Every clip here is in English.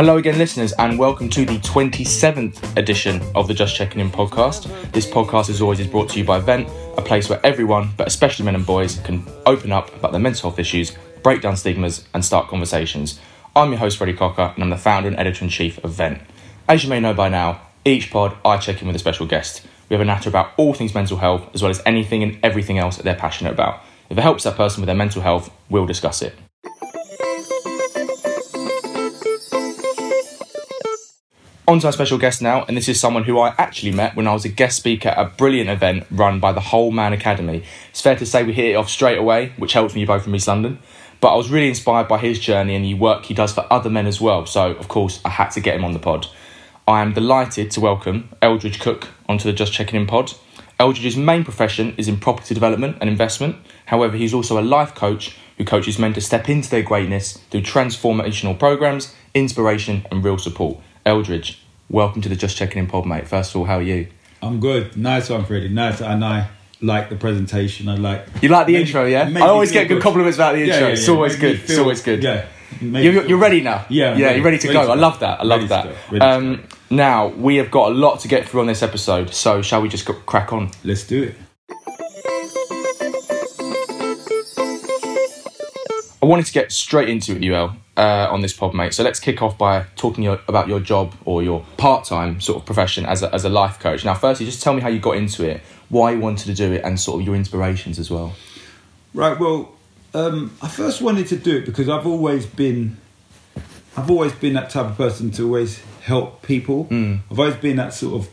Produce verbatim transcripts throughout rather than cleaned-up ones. Hello again, listeners, and welcome to the twenty-seventh edition of the Just Checking In podcast. This podcast, as always, is brought to you by VENT, a place where everyone, but especially men and boys, can open up about their mental health issues, break down stigmas, and start conversations. I'm your host, Freddie Cocker, and I'm the founder and editor-in-chief of VENT. As you may know by now, each pod, I check in with a special guest. We have a natter about all things mental health, as well as anything and everything else that they're passionate about. If it helps that person with their mental health, we'll discuss it. On to our special guest now, and this is someone who I actually met when I was a guest speaker at a brilliant event run by the Whole Man Academy. It's fair to say we hit it off straight away, which helps me both from East London. But I was really inspired by his journey and the work he does for other men as well. So, of course, I had to get him on the pod. I am delighted to welcome Eldridge Cook onto the Just Checking In pod. Eldridge's main profession is in property development and investment. However, he's also a life coach who coaches men to step into their greatness through transformational programs, inspiration and real support. Eldridge, welcome to the Just Checking In pod, mate. First of all, how are you? I'm good. Nice one, Freddie. Nice. And I like the presentation. I like... You like the made, intro, yeah? I always get good, good compliments about the intro. Yeah, yeah, yeah. It's always good. Feel, it's always good. Yeah. You're, you're ready now? Yeah. I'm yeah, ready. You're ready to ready go. To I love that. I love ready that. To um, to now, we have got a lot to get through on this episode, so shall we just go, crack on? Let's do it. I wanted to get straight into it with you, El. Uh, on this pod, mate. So let's kick off by talking your, about your job or your part-time sort of profession as a, as a life coach. Now, firstly, just tell me how you got into it, why you wanted to do it, and sort of your inspirations as well. Right. Well, um, I first wanted to do it because I've always been, I've always been that type of person to always help people. Mm. I've always been that sort of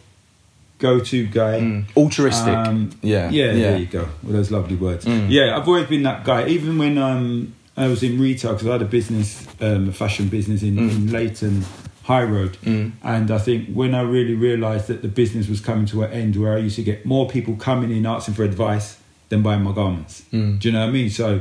go-to guy, mm. altruistic. Um, yeah. yeah. Yeah. There you go. All those lovely words. Mm. Yeah. I've always been that guy, even when I'm. Um, I was in retail because I had a business, um, a fashion business in, mm. in Leyton High Road. Mm. And I think when I really realised that the business was coming to an end where I used to get more people coming in asking for advice than buying my garments. Mm. Do you know what I mean? So,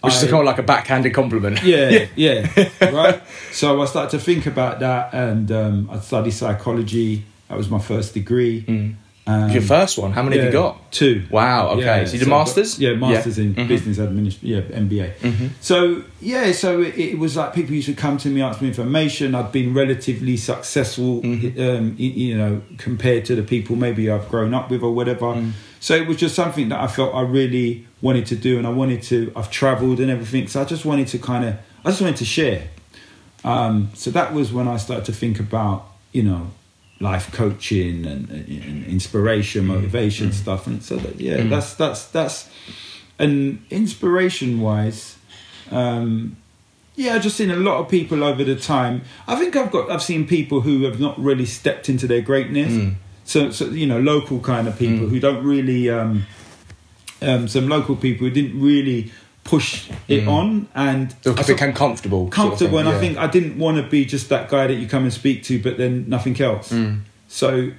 Which I, is kind of like a backhanded compliment. Yeah, yeah, yeah right? So I started to think about that and um, I studied psychology. That was my first degree. Mm. Um, Your first one? How many yeah, have you got? Two. Wow, okay. Yeah, so you did so masters? Got, yeah, masters yeah. in mm-hmm. business administration, yeah, M B A. Mm-hmm. So, yeah, so it, it was like people used to come to me, ask me information. I've been relatively successful, mm-hmm. um, you know, compared to the people maybe I've grown up with or whatever. Mm. So it was just something that I felt I really wanted to do and I wanted to, I've travelled and everything. So I just wanted to kind of, I just wanted to share. Um, so that was when I started to think about, you know, life coaching and, and inspiration, motivation mm. stuff, and so that yeah, mm. that's that's that's, and inspiration wise, um, yeah, I've just seen a lot of people over the time. I think I've got I've seen people who have not really stepped into their greatness. Mm. So so you know, local kind of people mm. who don't really, um, um, some local people who didn't really push it mm. on and so it became comfortable comfortable sort of thing, and yeah. I think I didn't want to be just that guy that you come and speak to but then nothing else mm. so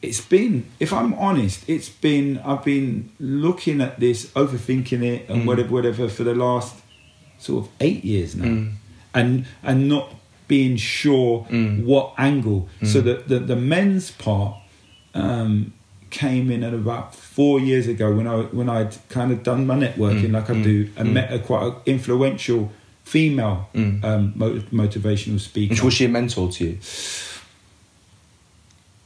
it's been if I'm honest it's been I've been looking at this overthinking it and mm. whatever whatever for the last sort of eight years now mm. and and not being sure mm. what angle mm. so that the, the men's part um came in at about four years ago when I when I'd kind of done my networking mm, like I mm, do and mm. met a quite an influential female mm. um, motiv- motivational speaker. Which was she a mentor to you?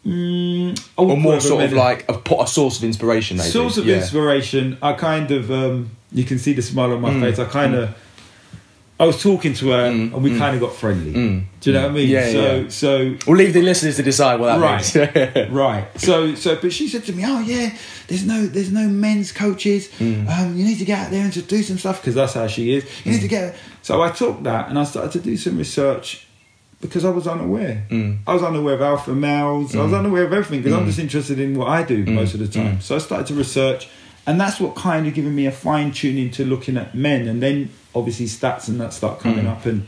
Mm, or more sort of like a, a source of inspiration maybe? Source of yeah. inspiration. I kind of, um, you can see the smile on my mm, face, I kind of, mm. I was talking to her mm, and we mm, kind of got friendly. Mm, do you know mm, what I mean? Yeah, so, yeah. So, we'll leave the listeners to decide what that right, means. right. So, so, but she said to me, oh yeah, there's no there's no men's coaches. Mm. Um, you need to get out there and just do some stuff because that's how she is. You mm. need to get... So I took that and I started to do some research because I was unaware. Mm. I was unaware of alpha males. Mm. I was unaware of everything because mm. I'm just interested in what I do mm. most of the time. Mm. So I started to research and that's what kind of given me a fine tuning to looking at men and then... obviously stats and that start coming mm. up and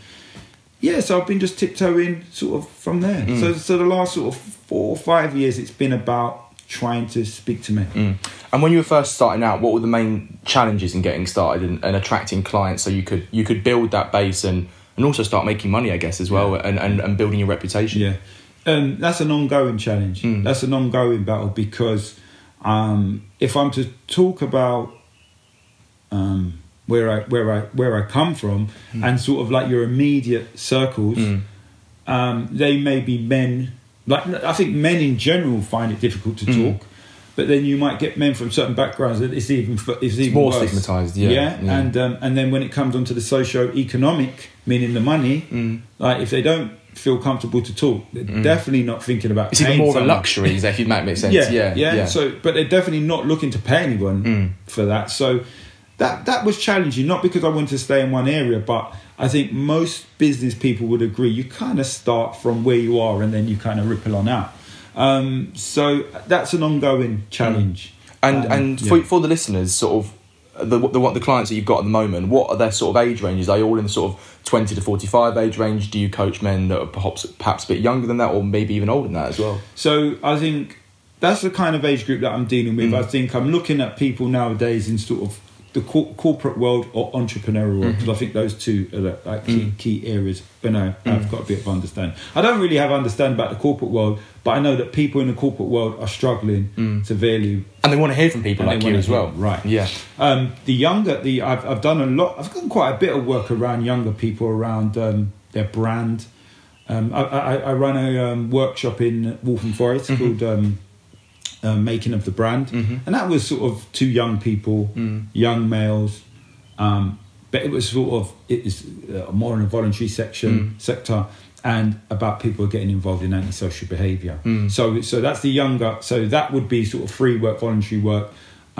yeah so I've been just tiptoeing sort of from there mm. so so the last sort of four or five years it's been about trying to speak to men mm. And when you were first starting out, what were the main challenges in getting started and, and attracting clients so you could you could build that base and and also start making money I guess as well yeah. and, and and building your reputation yeah um, that's an ongoing challenge. Mm. That's an ongoing battle, because um, if I'm to talk about um, where I where I where I come from mm. and sort of like your immediate circles, mm. um, they may be men. Like, I think men in general find it difficult to mm. talk, but then you might get men from certain backgrounds that it's even it's, it's even more worse. Stigmatized. Yeah, yeah? yeah. And um, and then when it comes onto the socio-economic, meaning the money, mm. like if they don't feel comfortable to talk, they're mm. definitely not thinking about. It's even more someone. Of a luxury, if you might make sense. Yeah, yeah, yeah. yeah. So, but they're definitely not looking to pay anyone mm. for that. So that that was challenging, not because I wanted to stay in one area, but I think most business people would agree you kind of start from where you are and then you kind of ripple on out. Um, so that's an ongoing challenge. And um, and yeah. for for the listeners, sort of the, the what the clients that you've got at the moment, what are their sort of age ranges? Are they all in the sort of twenty to forty five age range? Do you coach men that are perhaps perhaps a bit younger than that, or maybe even older than that as well? So I think that's the kind of age group that I'm dealing with. Mm. I think I'm looking at people nowadays in sort of the cor- corporate world or entrepreneurial world, because mm-hmm. I think those two are the, like key, mm. key areas. But no, mm. I've got a bit of understanding. I don't really have understanding about the corporate world, but I know that people in the corporate world are struggling mm. severely, and they want to hear from people like you as well. Right? Yeah. Um, the younger, the I've I've done a lot. I've done quite a bit of work around younger people, around um, their brand. Um, I, I, I run a um, workshop in Waltham Forest mm-hmm. called. Um, Uh, making of the brand mm-hmm. and that was sort of two young people mm. young males um, but it was sort of it was uh, more in a voluntary section mm. sector, and about people getting involved in antisocial behaviour mm. so so that's the younger, so that would be sort of free work, voluntary work.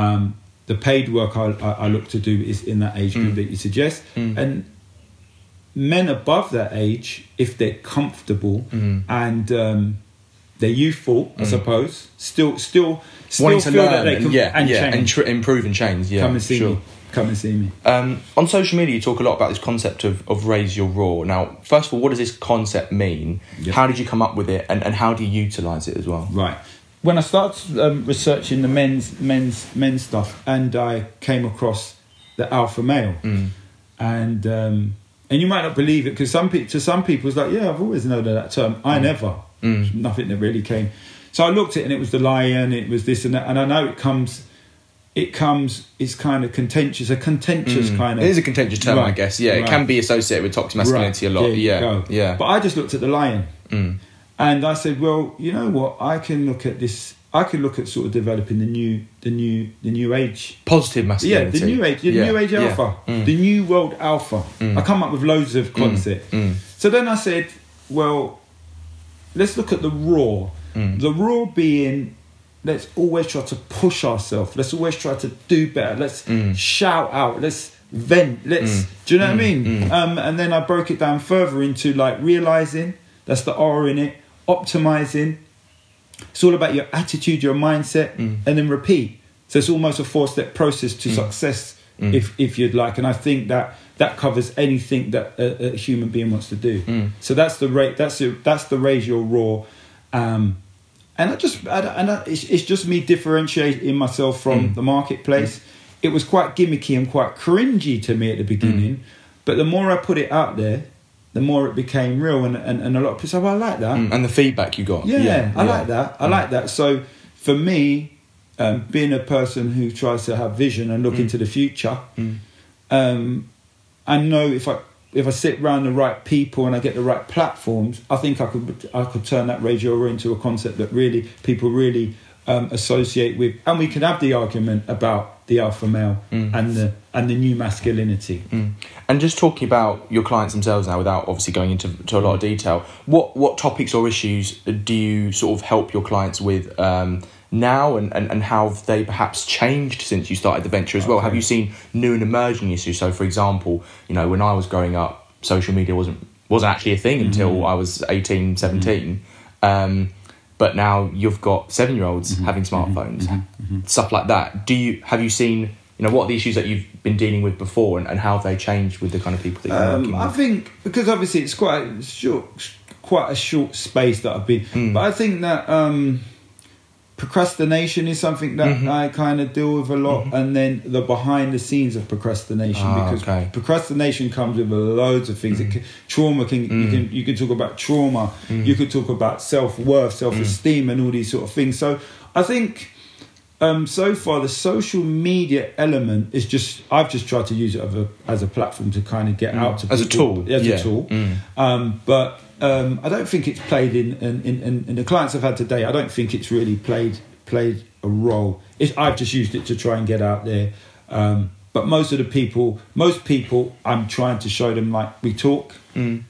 Um, the paid work I, I, I look to do is in that age group mm. that you suggest mm. and men above that age, if they're comfortable mm. and um they're youthful, I mm. suppose. Still, still, still wanting to feel learn that they can yeah, and, yeah, change. and tr- improve and change. Yeah, come and see sure. me. Come and see me. Um, on social media, you talk a lot about this concept of, of raise your roar. Now, first of all, what does this concept mean? Yep. How did you come up with it, and, and how do you utilise it as well? Right. When I started um, researching the men's men's men's stuff, and I came across the alpha male, mm. and um, and you might not believe it, because some pe- to some people it's like, yeah, I've always known that term. I mm. never. Mm. Nothing that really came. So I looked at it, and it was the lion, it was this and that, and I know it comes it comes it's kind of contentious a contentious mm. kind of it is a contentious term, right, I guess yeah right. It can be associated with toxic masculinity right. a lot yeah yeah. yeah but I just looked at the lion mm. and I said, well, you know what, I can look at this I can look at sort of developing the new the new the new age positive masculinity yeah the new age the yeah. new age alpha yeah. mm. the new world alpha mm. I come up with loads of concepts mm. Mm. So then I said, well, let's look at the roar. Mm. The roar being, let's always try to push ourselves. Let's always try to do better. Let's mm. shout out. Let's vent. Let's, mm. do you know mm. what I mean? Mm. Um, and then I broke it down further into like realising, that's the R in it, optimising. It's all about your attitude, your mindset, mm. and then repeat. So it's almost a four-step process to mm. success, mm. if if you'd like. And I think that that covers anything that a, a human being wants to do. Mm. So that's the rate. That's the, that's the raise your roar, um, and I just I, and I, it's, it's just me differentiating myself from mm. the marketplace. Mm. It was quite gimmicky and quite cringy to me at the beginning, mm. but the more I put it out there, the more it became real, and and, and a lot of people said, "Well, I like that," mm. and the feedback you got. Yeah, yeah I yeah. like that. I mm. like that. So for me, um, being a person who tries to have vision and look mm. into the future. Mm. Um, I know if I if I sit around the right people and I get the right platforms, I think I could I could turn that raise your roar into a concept that really people really um, associate with, and we can have the argument about the alpha male mm. and the and the new masculinity. Mm. And just talking about your clients themselves now, without obviously going into to a lot of detail, what what topics or issues do you sort of help your clients with? Um, now and, and, and how have they perhaps changed since you started the venture as well? Okay. Have you seen new and emerging issues? So for example, you know, when I was growing up, social media wasn't wasn't actually a thing until mm-hmm. I was eighteen, seventeen. Mm-hmm. Um, but now you've got seven-year-olds mm-hmm. having smartphones, mm-hmm. Mm-hmm. stuff like that. Do you have you seen, you know, what are the issues that you've been dealing with before, and, and how have they changed with the kind of people that you're um, working with? I think, because obviously it's quite short, quite a short space that I've been, mm. but I think that... Um, procrastination is something that mm-hmm. I kind of deal with a lot, mm-hmm. and then the behind the scenes of procrastination, ah, because okay. procrastination comes with loads of things. Mm-hmm. It can, trauma can, mm-hmm. you can you can talk about trauma, mm-hmm. you could talk about self-worth, self-esteem, mm-hmm. and all these sort of things. So I think um, so far the social media element is just I've just tried to use it as a, as a platform to kind of get mm-hmm. out to as people, a tool, as yeah. a tool, mm-hmm. um, but. Um, I don't think it's played in, in, in, in the clients I've had today. I don't think it's really played played a role. It's, I've just used it to try and get out there. Um, but most of the people, most people, I'm trying to show them, like, we talk mm.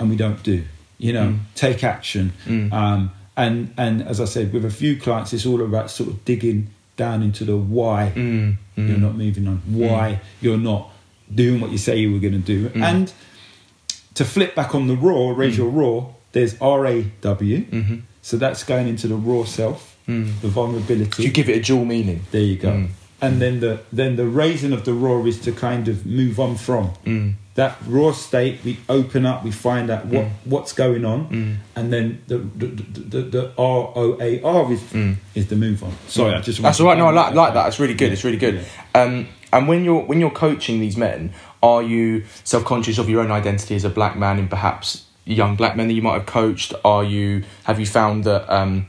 and we don't do. You know, mm. take action. Mm. Um, and and as I said, with a few clients, it's all about sort of digging down into the why mm. Mm. you're not moving on, why mm. you're not doing what you say you were going to do, mm. and. To flip back on the raw, raise mm. your raw, there's R A W. Mm-hmm. So that's going into the raw self, mm. the vulnerability. You give it a dual meaning. There you go. Mm. And mm. then the then the raising of the raw is to kind of move on from. Mm. That raw state, we open up, we find out what, mm. what's going on. Mm. And then the the, the, the R O A R is, mm. is the move on. Sorry, mm. I just... That's all right. No, I like, like that. That's really good. Yeah. It's really good. Yeah. Um, and when you're when you're coaching these men... Are you self-conscious of your own identity as a black man in perhaps young black men that you might have coached? Are you have you found that um,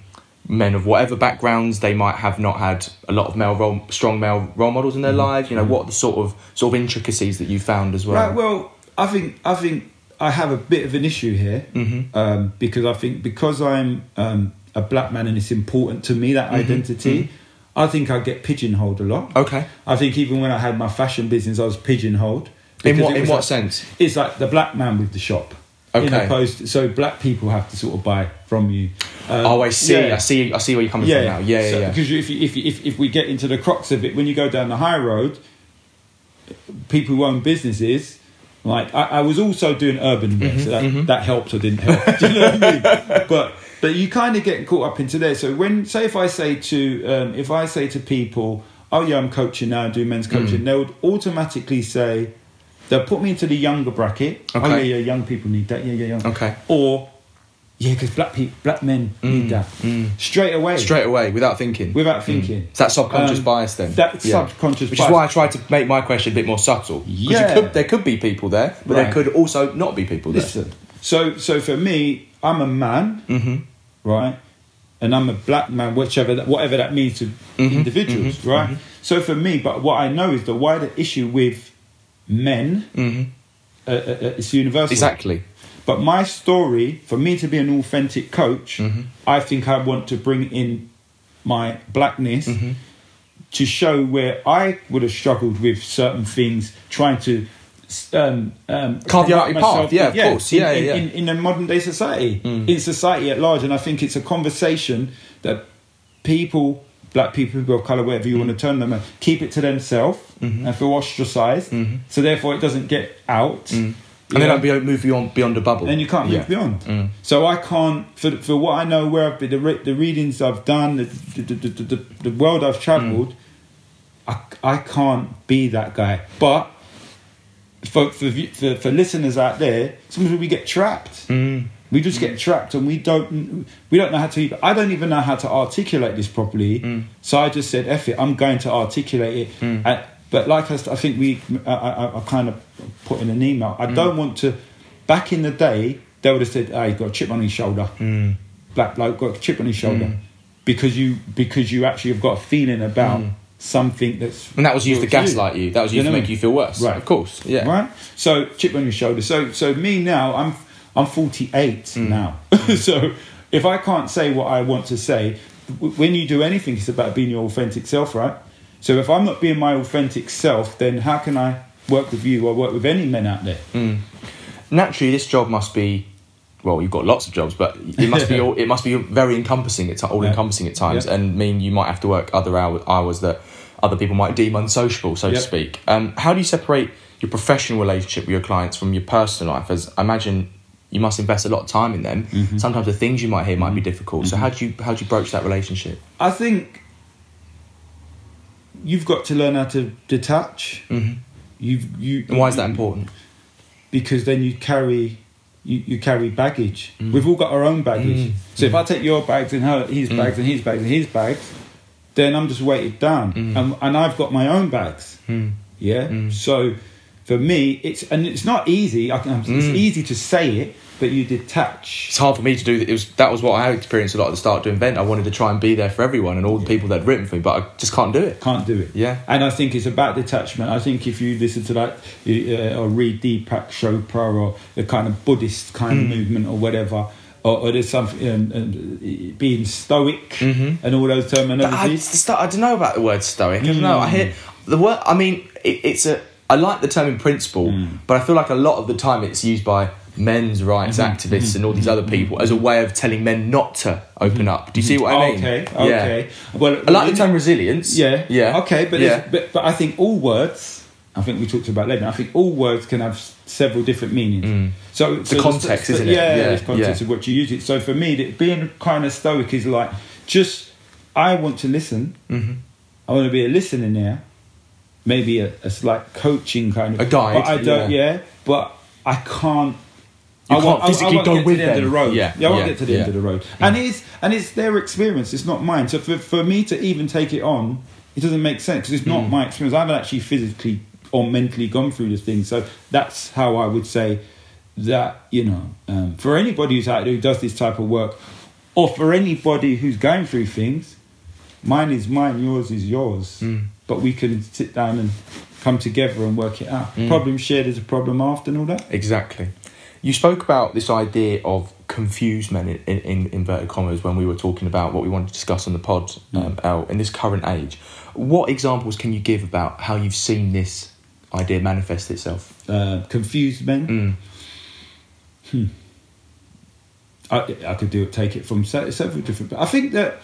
men of whatever backgrounds, they might have not had a lot of male role, strong male role models in their mm. lives? You know, what are the sort of sort of intricacies that you found as well? Right, well, I think I think I have a bit of an issue here mm-hmm. um, because I think because I'm um, a black man and it's important to me that mm-hmm. identity. Mm-hmm. I think I get pigeonholed a lot. Okay. I think even when I had my fashion business, I was pigeonholed. Because in what, in what like, sense? It's like the black man with the shop. Okay. In opposed to, so black people have to sort of buy from you. Um, oh, I see. Yeah. I see. I see where you're coming yeah. from now. Yeah, so, yeah. Because if, you, if if if we get into the crux of it, when you go down the high road, people who own businesses. Like I, I was also doing urban work, mm-hmm, so that, mm-hmm. that helped or didn't help. Do you know what I mean? But but you kind of get caught up into there. So when say if I say to um, if I say to people, oh yeah, I'm coaching now, I do men's coaching, mm. they would automatically say. They'll put me into the younger bracket. Okay. Oh, yeah, yeah, young people need that. Yeah, yeah, young. Okay. Or, yeah, because black people, black men mm, need that. Mm. Straight away. Straight away, without thinking. Without thinking. Mm. It's that subconscious um, bias then. That yeah. subconscious Which bias. Which is why I tried to make my question a bit more subtle. Yeah. Because there could be people there, but right. there could also not be people there. Listen, so, so for me, I'm a man, mm-hmm. right? And I'm a black man, whichever that, whatever that means to mm-hmm, individuals, mm-hmm, right? Mm-hmm. So for me, but what I know is the wider issue with... men mm-hmm. uh, uh, it's universal exactly but my story for me to be an authentic coach mm-hmm. I think I want to bring in my blackness mm-hmm. to show where I would have struggled with certain things trying to um, um, carve out your path yeah, yeah of course in, yeah, in, yeah. In, in a modern day society mm. in society at large and I think it's a conversation that people black people, people of colour, whatever you mm. want to turn them, keep it to themselves mm-hmm. and feel ostracised. Mm-hmm. So therefore, it doesn't get out. Mm. And then I'll be able to move beyond beyond the bubble. Then you can't yeah. move beyond. Mm. So I can't for for what I know, where I've been, the, re- the readings I've done, the the, the, the, the world I've travelled, mm. I I can't be that guy. But for for for, for listeners out there, sometimes we get trapped. Mm. We just get trapped and we don't we don't know how to... I don't even know how to articulate this properly. Mm. So I just said, F it, I'm going to articulate it. Mm. And, but like I, I think we... I, I, I kind of put in an email. I mm. don't want to... Back in the day, they would have said, oh, you've got a chip on his shoulder. Mm. Black bloke got a chip on his shoulder. Mm. Because you because you actually have got a feeling about mm. something that's... And that was used to gaslight you. you. That was used you know to make I mean? you feel worse. Right. Of course. Yeah. Right? So, chip on your shoulder. So, so me now, I'm... I'm forty-eight mm. now. So if I can't say what I want to say, when you do anything, it's about being your authentic self, right? So if I'm not being my authentic self, then how can I work with you or work with any men out there? Mm. Naturally, this job must be... Well, you've got lots of jobs, but it must be all, it must be very encompassing, at t- all-encompassing yeah. at times, yeah. and mean you might have to work other hour, hours that other people might deem unsociable, so yep. to speak. Um, how do you separate your professional relationship with your clients from your personal life? As I imagine... You must invest a lot of time in them. Mm-hmm. Sometimes the things you might hear might be difficult. Mm-hmm. So how do you how do you broach that relationship? I think you've got to learn how to detach. Mm-hmm. You've you. And why is that important? Because then you carry you, you carry baggage. Mm. We've all got our own baggage. Mm. So mm. if I take your bags and her, his mm. bags and his bags and his bags, then I'm just weighted down. Mm. And, and I've got my own bags. Mm. Yeah? Mm. So for me, it's, and it's not easy. I can, it's mm. easy to say it, but you detach. It's hard for me to do that. It was, that was what I experienced a lot at the start doing VENT. I wanted to try and be there for everyone and all the yeah. people that had written for me, but I just can't do it. Can't do it. Yeah. And I think it's about detachment. I think if you listen to that uh, or read Deepak Chopra or the kind of Buddhist kind mm. of movement or whatever, or, or there's something, um, um, being stoic mm-hmm. and all those terminologies. I, I don't know about the word stoic. I don't mm. know. I hear the word, I mean, it, it's a, I like the term in principle, mm. but I feel like a lot of the time it's used by men's rights mm-hmm. activists mm-hmm. and all these other people as a way of telling men not to open mm-hmm. up. Do you see what I mean? Okay, okay. Yeah. Well, I like the term resilience. Yeah, yeah. Okay, but, yeah. but but I think all words. I think we talked about later. I think all words can have several different meanings. Mm. So the so context, so, isn't it? Yeah, yeah. the context yeah. of what you use it. So for me, being kind of stoic is like just I want to listen. Mm-hmm. I want to be a listener now. Maybe a, a slight coaching kind of a guide. But I don't. Yeah, yeah but I can't. You I can't won't, physically I, I won't go get with to the them. End of the road. Yeah, yeah I won't yeah, get to the yeah. end of the road. Yeah. And it's and it's their experience. It's not mine. So for for me to even take it on, it doesn't make sense because it's not mm. my experience. I haven't actually physically or mentally gone through this thing. So that's how I would say that. You know, um, for anybody who's out there who does this type of work, or for anybody who's going through things, mine is mine, yours is yours. Mm. But we can sit down and come together and work it out. Mm. Problem shared is a problem after and all that. Exactly. You spoke about this idea of confused men, in, in, in inverted commas, when we were talking about what we wanted to discuss on the pod, um, Al, in this current age. What examples can you give about how you've seen this idea manifest itself? Uh, confused men? Mm. Hmm. I, I could do it, take it from several different... I think that...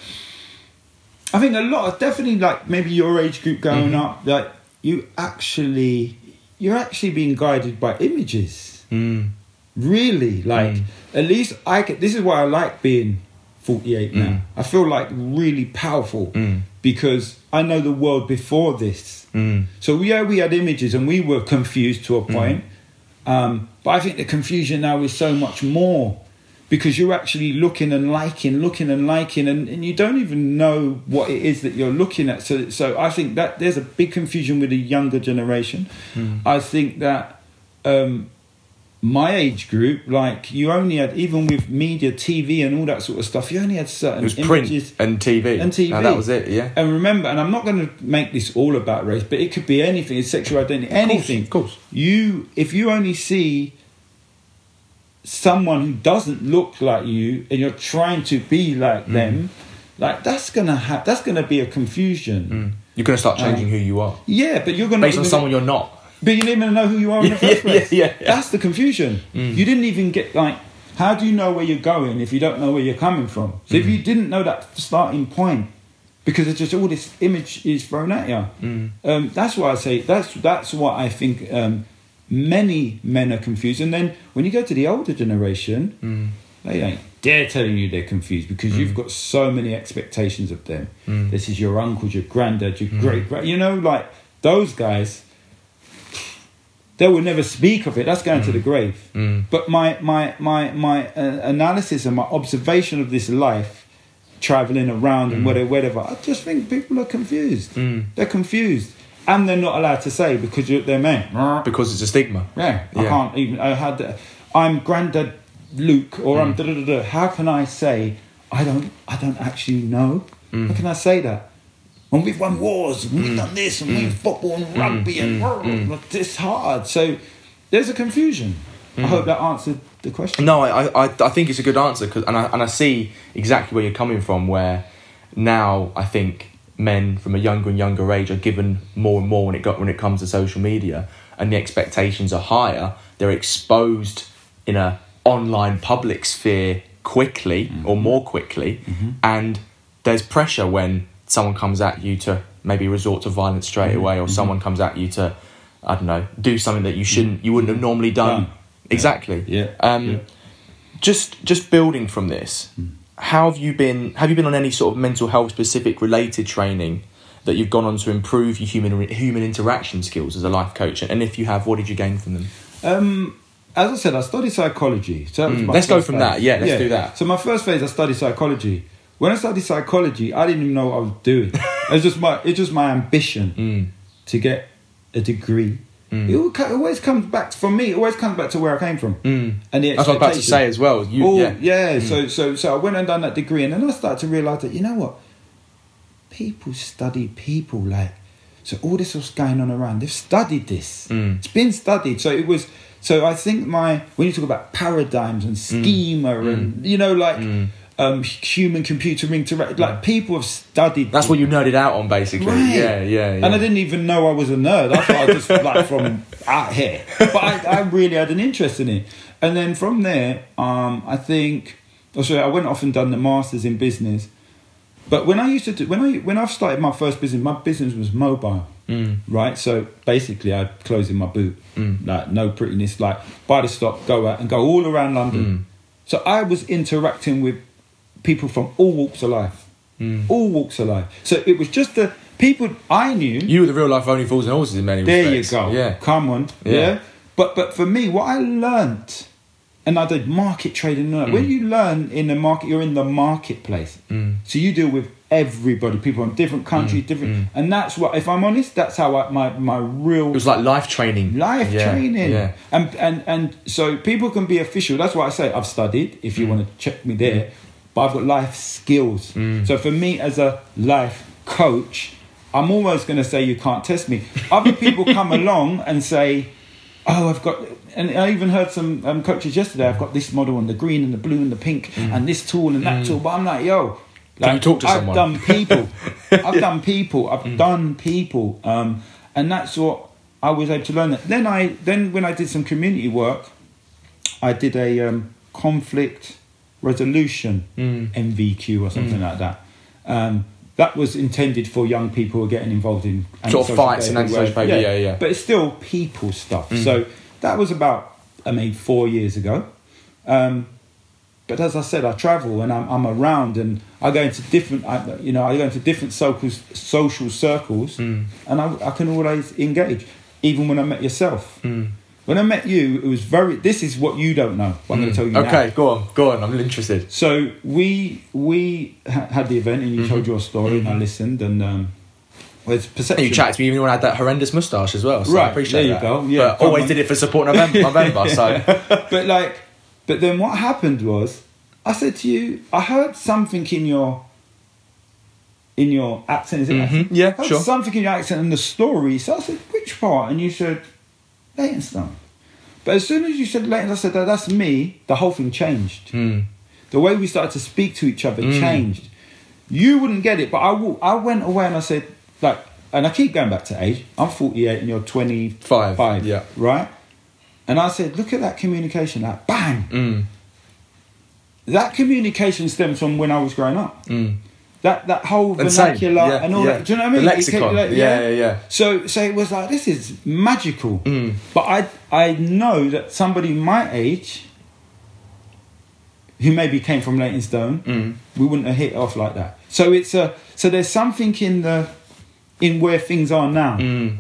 I think a lot of... Definitely, like, maybe your age group going mm-hmm. up, like, you actually... You're actually being guided by images. Mm. Really, like mm. at least I could, this is why I like being forty-eight now. Mm. I feel like really powerful mm. because I know the world before this. Mm. So yeah, we had images and we were confused to a point. Mm. Um, but I think the confusion now is so much more because you're actually looking and liking, looking and liking, and, and you don't even know what it is that you're looking at. So, so I think that there's a big confusion with the younger generation. Mm. I think that, um, my age group, like, you only had, even with media, T V and all that sort of stuff, you only had certain it was images. Print and T V. And T V. No, that was it, yeah. And remember, and I'm not going to make this all about race, but it could be anything, it's sexual identity, anything. Of course, of course. You, if you only see someone who doesn't look like you and you're trying to be like mm. them, like, that's going to ha- that's gonna be a confusion. Mm. You're going to start changing um, who you are. Yeah, but you're going to... Based on someone you're not. But you didn't even know who you are in the first place. Yeah, yeah, yeah. That's the confusion. Mm. You didn't even get, like, how do you know where you're going if you don't know where you're coming from? So mm. if you didn't know that starting point, because it's just all this image is thrown at you. Mm. Um, that's why I say, that's that's what I think um, many men are confused. And then when you go to the older generation, mm. they ain't dare telling you they're confused because mm. you've got so many expectations of them. Mm. This is your uncle, your granddad, your mm. great-grand... You know, like, those guys... They will never speak of it. That's going mm. to the grave. Mm. But my my my my uh, analysis and my observation of this life, travelling around mm. and whatever, whatever, I just think people are confused. Mm. They're confused, and they're not allowed to say because you're, they're men. Because it's a stigma. Yeah, yeah. I can't even. I had. Uh, I'm Granddad Luke, or mm. I'm da da da. How can I say I don't? I don't actually know. Mm. How can I say that? And we've won wars, and we've done this, and mm. we've football and rugby, mm. and mm. We're, we're this hard. So there's a confusion. Mm. I hope that answered the question. No, I I, I think it's a good answer, cause, and I and I see exactly where you're coming from. Where now I think men from a younger and younger age are given more and more when it got when it comes to social media, and the expectations are higher. They're exposed in a online public sphere quickly mm. or more quickly, mm-hmm. and there's pressure when someone comes at you to maybe resort to violence straight away, or mm-hmm. someone comes at you to, I don't know, do something that you shouldn't, you wouldn't have normally done. Yeah. Exactly. Yeah. Um, yeah. Just, just building from this, mm. how have you been? Have you been on any sort of mental health specific related training that you've gone on to improve your human human interaction skills as a life coach? And if you have, what did you gain from them? Um, as I said, I studied psychology. So that was mm, my let's go from phase. that. Yeah, let's yeah. do that. So my first phase, I studied psychology. When I studied psychology, I didn't even know what I was doing. it was just my it's just my ambition mm. to get a degree. Mm. It always comes back for me. It always comes back to where I came from. Mm. And the expectation. That's what I was about to say as well. You, oh, yeah. yeah. Mm. So, so, so I went and done that degree, and then I started to realise that, you know what, people study people. Like, so all this was going on around. They've studied this. Mm. It's been studied. So it was. So I think my when you talk about paradigms and schema mm. and mm. you know like. Mm. Um, human-computer interact. Like, people have studied... That's what you nerded out on, basically. Right. Yeah, yeah, yeah. And I didn't even know I was a nerd. I thought I was just, like, from out here. But I, I really had an interest in it. And then from there, um, I think... Oh, sorry, I went off and done the Masters in Business. But when I used to do... When, I, when I've started my first business, my business was mobile, mm. right? So, basically, I'd close in my boot. Mm. Like, no prettiness. Like, buy the stock, go out, and go all around London. Mm. So, I was interacting with... people from all walks of life. Mm. All walks of life. So it was just the people I knew. You were the real life only fools and horses in many there respects. There you go. Yeah. Come on. Yeah. yeah. But but for me, what I learnt, and I did market trading. Mm. When you learn in the market, you're in the marketplace. Mm. So you deal with everybody, people from different countries, mm. different. Mm. And that's what, if I'm honest, that's how I, my, my real... It was like life training. Life yeah. training. Yeah. And, and, and so people can be official. That's why I say I've studied, if you mm. want to check me there. Mm. But I've got life skills. Mm. So for me as a life coach, I'm almost going to say you can't test me. Other people come along and say, oh, I've got... And I even heard some um, coaches yesterday, I've got this model and the green and the blue and the pink mm. and this tool and that mm. tool. But I'm like, yo... Like, can you talk to I've someone? Done people. I've yeah. done people. I've mm. done people. Um, and that's what I was able to learn. That. Then I, then when I did some community work, I did a um, conflict... resolution mm. M V Q or something mm. like that um, that was intended for young people who are getting involved in sort of fights and anti-social behaviour yeah. yeah yeah but it's still people stuff mm. so that was about I mean four years ago um, but as I said I travel and I'm, I'm around and I go into different I, you know I go into different circles, social circles mm. and I, I can always engage even when I met yourself mm. When I met you, it was very... This is what you don't know, but I'm mm. going to tell you okay, now. Okay, go on, go on, I'm interested. So we we ha- had the event and you mm-hmm. told your story mm-hmm. and I listened and... Um, well, it's perception. And you chatted to me even when I had that horrendous moustache as well, so right, I appreciate that. Right, there you that. go. Yeah, but always on. Did it for support November, November so... But like, but then what happened was, I said to you, I heard something in your... In your accent, is it? Mm-hmm. Yeah, I heard sure. something in your accent and the story, so I said, which part? And you said... Leytonstone. But as soon as you said Leyton, I said, oh, that's me, the whole thing changed. Mm. The way we started to speak to each other mm. changed. You wouldn't get it, but I, w- I went away and I said, like, and I keep going back to age. I'm forty-eight and you're twenty-five, Five, yeah. right? And I said, look at that communication, like, bang. Mm. That communication stems from when I was growing up. Mm. That that whole vernacular and, yeah, and all yeah. that. Do you know what I mean? The lexicon. Like, yeah, yeah, yeah, yeah. So, so it was like, this is magical. Mm. But I I know that somebody my age, who maybe came from Leytonstone, mm. we wouldn't have hit it off like that. So it's a so there's something in the in where things are now. Mm.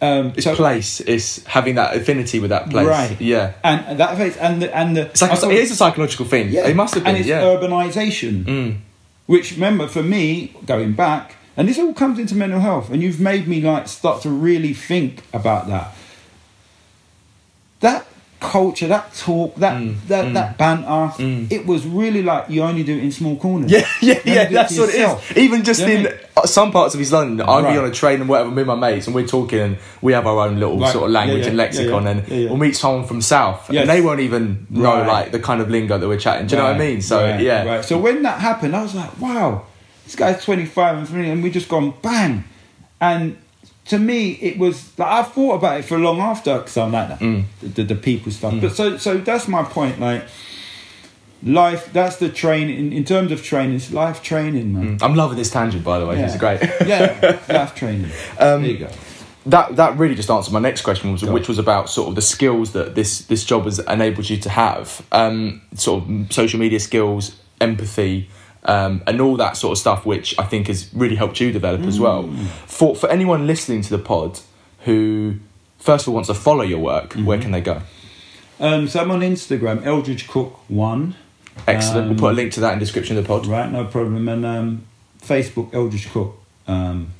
Um, it's so, place. It's having that affinity with that place, right? Yeah, and that place, and the, and the. It's like, thought, it is a psychological thing. Yeah, it must have been. And it's yeah. urbanisation. Mm. Which, remember, for me, going back, and this all comes into mental health, and you've made me like start to really think about that. That culture, that talk, that mm, that, mm, that banter, mm. it was really like you only do it in small corners. Yeah, yeah, yeah, that's what yourself. It is. Even just you know in I mean? some parts of East London, I'd right. be on a train and whatever, me and my mates, and we're talking, and we have our own little right. sort of language yeah, yeah, and lexicon, yeah, yeah, and yeah, yeah. we'll meet someone from South, yes. and they won't even know right. like the kind of lingo that we're chatting. Do you right. know what I mean? So, right. yeah. Right. So when that happened, I was like, wow, this guy's twenty-five and three, and we just gone bang. And... to me, it was... like I thought about it for long after, because I'm like that, mm. the, the, the people stuff. Mm. But so so that's my point, like, life, that's the training, in, in terms of training, it's life training, man. Mm. I'm loving this tangent, by the way, yeah. it's great. yeah, life training. Um, there you go. That that really just answered my next question, was, which was about sort of the skills that this, this job has enabled you to have, um, sort of social media skills, empathy... Um, and all that sort of stuff, which I think has really helped you develop mm. as well. For for anyone listening to the pod who, first of all, wants to follow your work, mm-hmm. where can they go? Um, so I'm on Instagram, Eldridge Cook one. Excellent. Um, we'll put a link to that in the description of the pod. Right, no problem. And um, Facebook, Eldridge Cook. Um,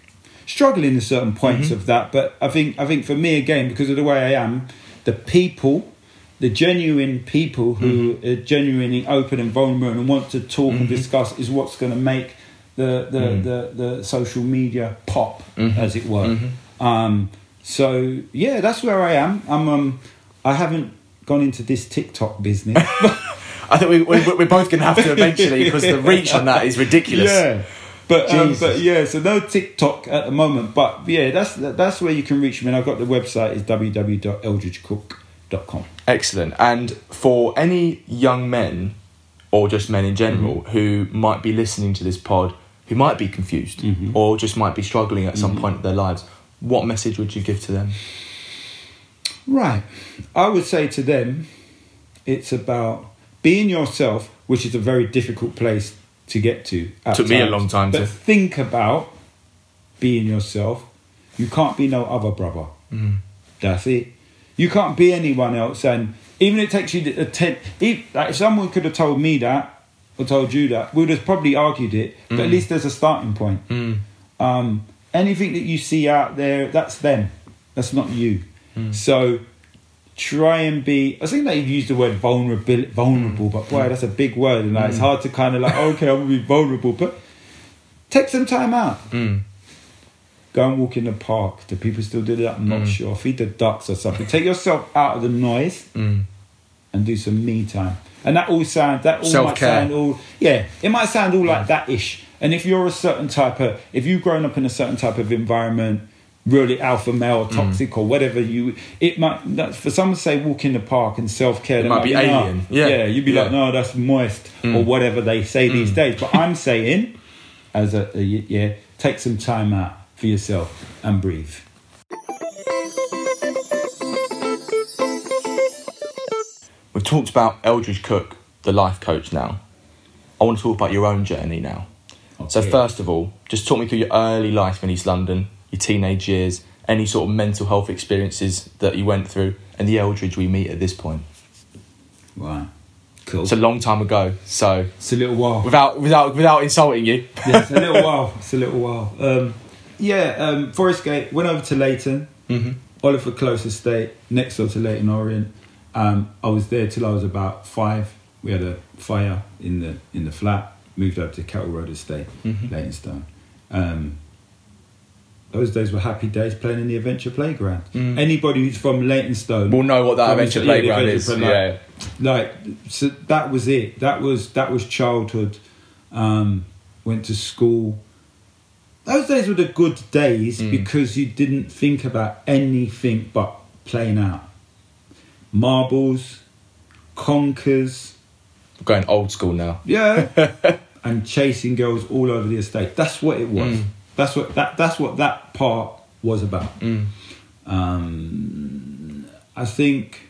struggling in certain points mm-hmm. of that, but I think I think for me, again, because of the way I am, the people, the genuine people who mm-hmm. are genuinely open and vulnerable and want to talk mm-hmm. and discuss is what's going to make the the, mm-hmm. the the social media pop, mm-hmm. as it were. Mm-hmm. Um, so, yeah, that's where I am. I'm, um, I haven't gone into this TikTok business. I think we, we, we're both going to have to eventually because the reach on that is ridiculous. Yeah, but, um, but yeah, so no TikTok at the moment. But yeah, that's that's where you can reach me. And I've got the website is w w w dot eldridge cook dot com. Excellent. And for any young men or just men in general mm-hmm. who might be listening to this pod, who might be confused mm-hmm. or just might be struggling at some mm-hmm. point of their lives, what message would you give to them? Right. I would say to them, it's about being yourself, which is a very difficult place to get to. Took me a long time to. But think about being yourself. You can't be no other brother. Mm. That's it. You can't be anyone else. And even if it takes you a ten... If, like, if someone could have told me that or told you that, we would have probably argued it. But mm. at least there's a starting point. Mm. Um, anything that you see out there, that's them. That's not you. Mm. So try and be... I think they've used the word vulnerable, vulnerable, but boy, that's a big word. And like, mm. it's hard to kind of like, okay, I'm going to be vulnerable. But take some time out. Mm. Go and walk in the park. Do people still do that? I'm not mm. sure. Feed the ducks or something. Take yourself out of the noise mm. and do some me time. And that all sounds... That all Self-care. might sound all... Yeah, it might sound all yeah. like that-ish. And if you're a certain type of... If you've grown up in a certain type of environment... really alpha male or toxic mm. or whatever you it might for some say walk in the park and self care it might be alien no. yeah. yeah you'd be yeah. like no that's moist mm. or whatever they say mm. these days but I'm saying as a, a yeah take some time out for yourself and breathe. We've talked about Eldridge Cook, the life coach. Now I want to talk about your own journey now. Okay. So first of all, just talk me through your early life in East London, your teenage years, any sort of mental health experiences that you went through, and the Eldridge we meet at this point. Right. Cool. It's a long time ago, so... It's a little while. Without without without insulting you. Yeah, it's a little while. It's a little while. Um, yeah, um, Forest Gate, went over to Leyton, mm-hmm. Oliver Close Estate, next door to Leyton Orient. Um, I was there till I was about five. We had a fire in the in the flat, moved over to Kettle Road Estate, mm-hmm. Leytonstone. Um Those days were happy days playing in the Adventure Playground. Mm. Anybody who's from Leytonstone will know what that Adventure Playground is. Like, yeah, like so that was it. That was that was childhood. Um, went to school. Those days were the good days mm. because you didn't think about anything but playing out. Marbles, conkers. We're going old school now. Yeah, and chasing girls all over the estate. That's what it was. Mm. That's what that that's what that part was about. Mm. Um, I think.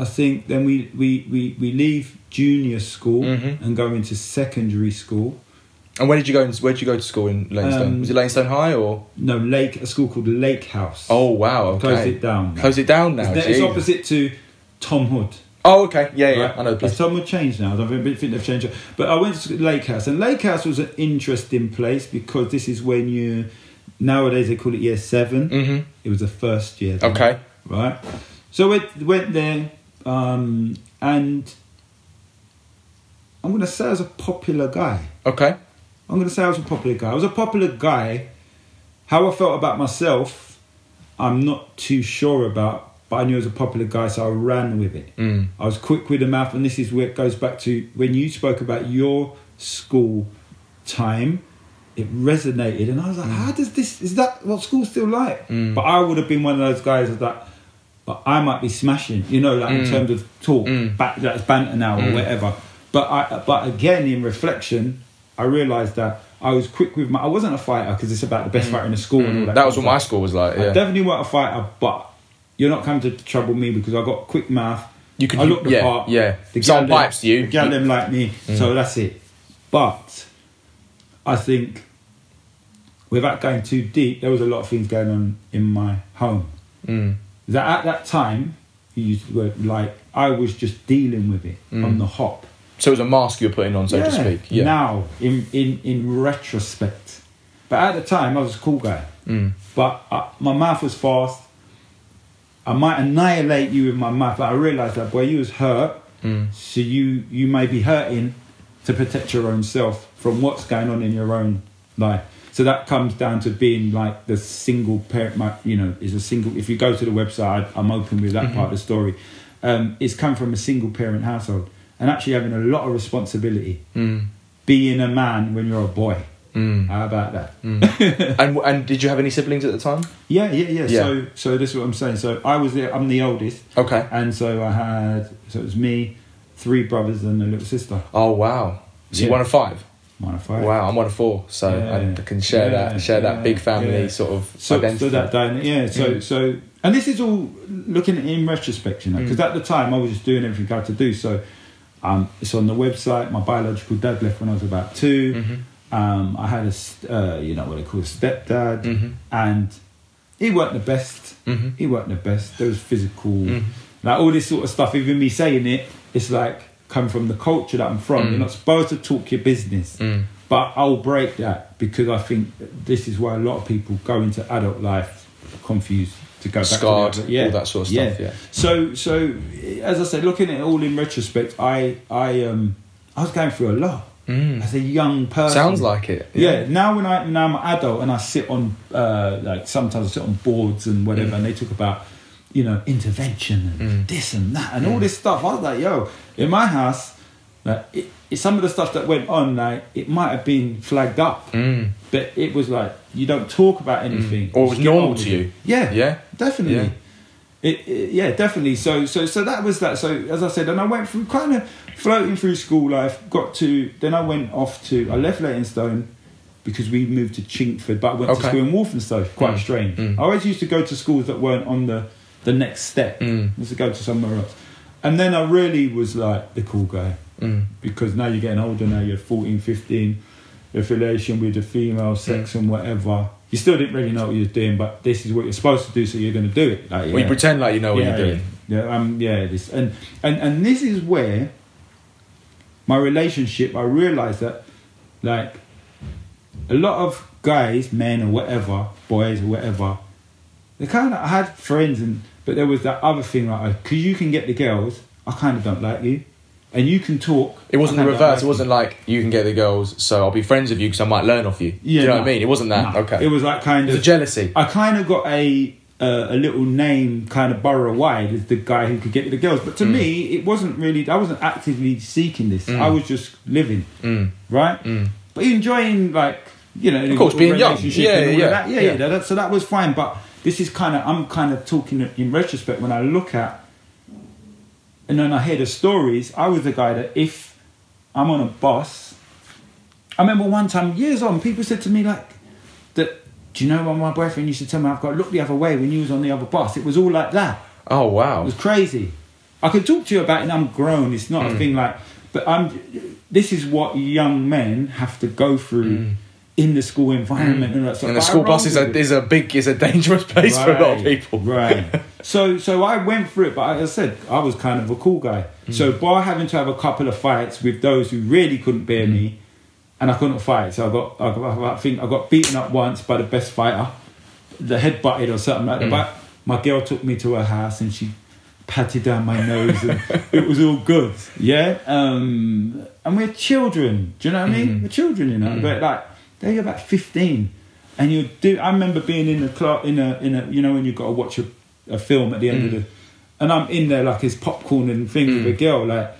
I think then we we, we, we leave junior school mm-hmm. and go into secondary school. And where did you go? In, where did you go to school in Leytonstone? Um, was it Leytonstone High or no Lake? A school called Lake House. Oh wow! Okay. Closed it down. Now. Closed it down now. It's, it's opposite to Tom Hood. Oh, okay. Yeah, yeah. Right. I know the place. It's Tom Hood changed now. I don't think they've changed it. But I went to Lake House. And Lake House was an interesting place because this is when you... Nowadays, they call it year seven. Mm-hmm. It was the first year. Then, okay. Right? So I went, went there um, and... I'm going to say I was a popular guy. Okay. I'm going to say I was a popular guy. I was a popular guy. How I felt about myself, I'm not too sure about... But I knew I was a popular guy, so I ran with it. Mm. I was quick with the mouth, and this is where it goes back to when you spoke about your school time, it resonated. And I was like, mm. how does this, is that what school's still like? Mm. But I would have been one of those guys that, like, but I might be smashing, you know, like mm. in terms of talk, mm. back, that's banter now mm. or whatever. But I, but again, in reflection, I realised that I was quick with my, I wasn't a fighter because it's about the best mm. fighter in the school mm. and all that. That was what my school was like, yeah. I definitely weren't a fighter, but you're not coming to trouble me because I've got quick mouth. You can, I look the yeah, part. Yeah. The Someone pipes you. The gallem like me. Mm. So that's it. But I think without going too deep, there was a lot of things going on in my home. Mm. That at that time, you used the word, like I was just dealing with it mm. on the hop. So it was a mask you were putting on, so yeah, to speak. Yeah. Now, in, in, in retrospect. But at the time, I was a cool guy. Mm. But I, my mouth was fast. I might annihilate you with my mouth, but I realised that, boy, you was hurt, mm. so you, you may be hurting to protect your own self from what's going on in your own life. So that comes down to being like the single parent, you know, is a single, if you go to the website, I'm open with that mm-hmm. part of the story. Um, it's come from a single parent household and actually having a lot of responsibility, mm. being a man when you're a boy. Mm. How about that? Mm. and and did you have any siblings at the time? Yeah, yeah, yeah, yeah. So so this is what I'm saying. So I was the, I'm the oldest. Okay. And so I had, so it was me, three brothers and a little sister. Oh, wow. So yeah. You're one of five? One of five. Wow, I'm one of four. So yeah. I can share yeah. that, share yeah. that big family yeah. sort of so, identity. So that down, yeah. So, mm. so, and this is all looking in retrospect, you know, because mm. at the time I was just doing everything I had to do. So um, it's on the website. My biological dad left when I was about two. Mm-hmm. Um, I had a, uh, you know, what they call a stepdad, mm-hmm. and he weren't the best. Mm-hmm. He weren't the best. There was physical, mm-hmm. like all this sort of stuff. Even me saying it, it's like come from the culture that I'm from. Mm-hmm. You're not supposed to talk your business, mm-hmm. but I'll break that because I think this is why a lot of people go into adult life confused to go back scarred, to the yeah, all that sort of stuff. Yeah. yeah. So, so as I said, looking at it all in retrospect, I, I, um, I was going through a lot. Mm. As a young person, sounds like it. Yeah. yeah. Now when I now I'm an adult and I sit on uh, like sometimes I sit on boards and whatever, mm. and they talk about you know intervention and mm. this and that and mm. all this stuff. I was like, yo, in my house, like it, it, some of the stuff that went on, like it might have been flagged up, mm. but it was like you don't talk about anything, mm. or it was normal to you. Yeah. Yeah. Definitely. Yeah. It, it, yeah, definitely. So, so, so that was that. So, as I said, and I went through kind of floating through school life. Got to then I went off to I left Leytonstone because we moved to Chingford, but I went okay. to school in Walthamstow. Quite mm. strange. Mm. I always used to go to schools that weren't on the the next step. Mm. I used to go to somewhere else, and then I really was like the cool guy mm. because now you're getting older. Now you're fourteen, fifteen, affiliation with the female sex mm. and whatever. You still didn't really know what you were doing, but this is what you're supposed to do, so you're going to do it. Like, yeah. Well, you pretend like you know what yeah, you're doing. Yeah, yeah, um, yeah this, and, and and this is where my relationship, I realised that, like, a lot of guys, men or whatever, boys or whatever, they kind of I had friends, and but there was that other thing, like, because you can get the girls, I kind of don't like you. And you can talk. It wasn't the reverse. Like it wasn't like you can get the girls, so I'll be friends with you because I might learn off you. Yeah, do you know no, what I mean? It wasn't that. No. Okay. It was like kind of it was jealousy. I kind of got a uh, a little name, kind of borough wide, as the guy who could get the girls. But to mm. me, it wasn't really. I wasn't actively seeking this. Mm. I was just living, mm. right? Mm. But enjoying, like you know, of course, being young. Yeah, and all yeah, of that. yeah, yeah, yeah. That, so that was fine. But this is kind of. I'm kind of talking in retrospect when I look at. And then I hear the stories. I was the guy that if I'm on a bus, I remember one time years on, people said to me like, "That do you know when my boyfriend used to tell me I've got to look the other way when you was on the other bus?" It was all like that. Oh wow! It was crazy. I can talk to you about it. And I'm grown. It's not mm. a thing like. But I'm. This is what young men have to go through. Mm. In the school environment mm. and that sort of. And the school bus is a, is a big, is a dangerous place right, for a lot of people. Right. so so I went through it, but as I said, I was kind of a cool guy. Mm. So by having to have a couple of fights with those who really couldn't bear mm. me, and I couldn't fight, so I got, I got, I think I got beaten up once by the best fighter, the head butted or something like mm. that. But my girl took me to her house and she patted down my nose and it was all good. Yeah. Um, and we're children. Do you know what mm. I mean? We're children, you know. Mm. But like. They're about fifteen, and you do. I remember being in the club, in a, in a, you know, when you got to watch a, a film at the end mm. of the, and I'm in there like it's popcorn and thing mm. with a girl, like,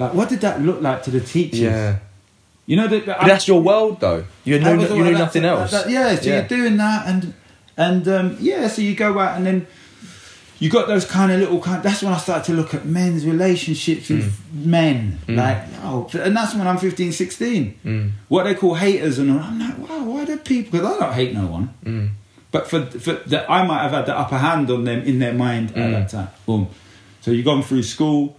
like what did that look like to the teachers? Yeah, you know that. But I, that's your world, though. You know, you knew like nothing that, else. That, that, yeah, so yeah. you're doing that, and and um, yeah, so you go out, and then you got those kind of little kind. That's when I started to look at men's relationships mm. with men. Mm. Like, oh, and that's when I'm fifteen, sixteen. Mm. What they call haters and all. I'm like, wow, why do people... Because I don't hate no one. Mm. But for, for that, I might have had the upper hand on them in their mind mm. at that time. Boom. So you've gone through school,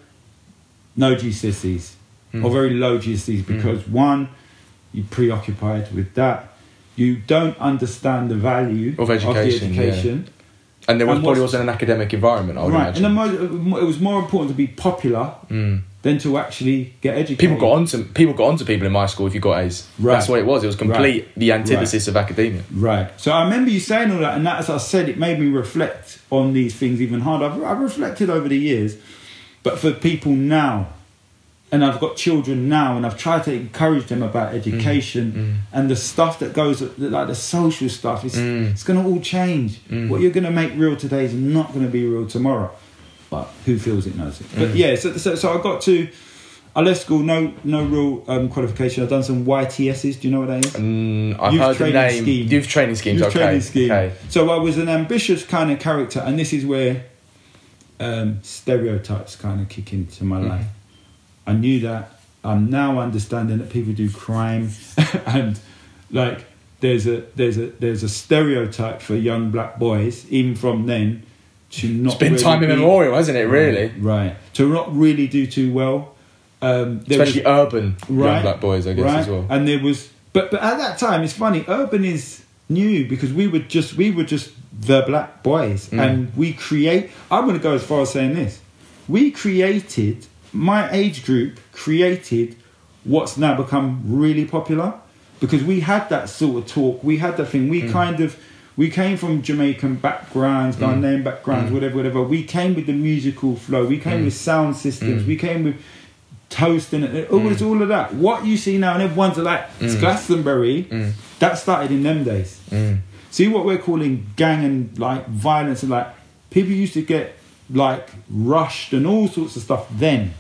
no G C S Es, mm. or very low G C S Es, because mm. one, you're preoccupied with that. You don't understand the value of education. Of the education. Yeah. And there was, and probably wasn't an academic environment, I would right. imagine. And it was more important to be popular mm. than to actually get educated. People got onto people got onto people in my school if you got A's. Right. That's what it was. It was complete right. the antithesis right. of academia. Right. So I remember you saying all that, and that, as I said, it made me reflect on these things even harder. I've, I've reflected over the years, but for people now, and I've got children now, and I've tried to encourage them about education mm. Mm. and the stuff that goes, like the social stuff, it's, mm. it's going to all change. Mm. What you're going to make real today is not going to be real tomorrow. But who feels it knows it. Mm. But yeah, so, so so I got to, I left school, no no real um, qualification. I've done some Y T S's, do you know what that is? Mm, I've Youth heard the name. Scheme. Youth Training Scheme. Youth okay. Training Scheme. Okay. So I was an ambitious kind of character, and this is where um, stereotypes kind of kick into my mm. life. I knew that. I'm now understanding that people do crime, and like there's a there's a there's a stereotype for young black boys, even from then, to not. It's been really time immemorial, hasn't it? Really, right? right. To not really do too well, um, especially was, urban right, young black boys, I guess right? as well. And there was, but but at that time, it's funny. Urban is new because we were just we were just the black boys, mm. and we create. I'm going to go as far as saying this: we created. My age group created what's now become really popular, because we had that sort of talk. We had that thing. We mm. kind of, we came from Jamaican backgrounds, mm. Ghanaian backgrounds, mm. whatever, whatever. We came with the musical flow. We came mm. with sound systems. Mm. We came with toast and all, mm. this, all of that. What you see now, and everyone's like, it's mm. Glastonbury. Mm. That started in them days. Mm. See what we're calling gang and like violence and like, people used to get like rushed and all sorts of stuff then.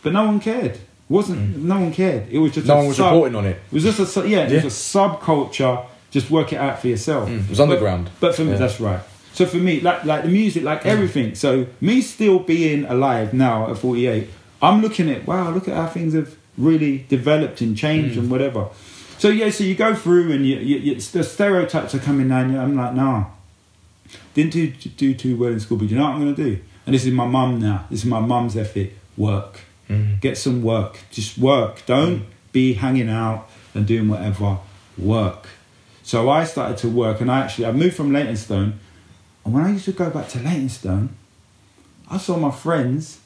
But no one cared. Wasn't mm. no one cared. It was just no one was sub, reporting on it. It was just a yeah. It yeah. was a subculture. Just work it out for yourself. Mm. It was underground. But, but for me, yeah. that's right. So for me, like like the music, like mm. everything. So me still being alive now at forty-eight, I'm looking at wow, look at how things have really developed and changed mm. and whatever. So yeah, so you go through and you, you, you, the stereotypes are coming down. I'm like, nah, didn't do do too well in school, but you know what I'm gonna do. And this is my mum now. This is my mum's effort. Work. Mm. Get some work. Just work. Don't mm. be hanging out and doing whatever. Work. So I started to work, and I actually, I moved from Leytonstone. And when I used to go back to Leytonstone, I saw my friends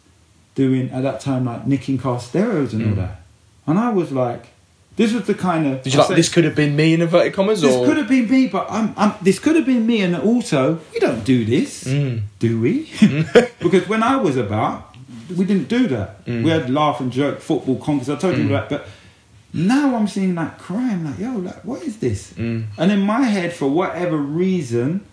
doing, at that time, like nicking car stereos and mm. all that. And I was like, this was the kind of... Did you like, say, this could have been me in inverted commas? This or? could have been me, but I'm, I'm, this could have been me, and also, we don't do this, mm. do we? Mm. Because when I was about, we didn't do that. Mm. We had laugh and joke, football, conquers, I told mm. you that, but now I'm seeing that like, crime, like, yo, like, what is this? Mm. And in my head, for whatever reason,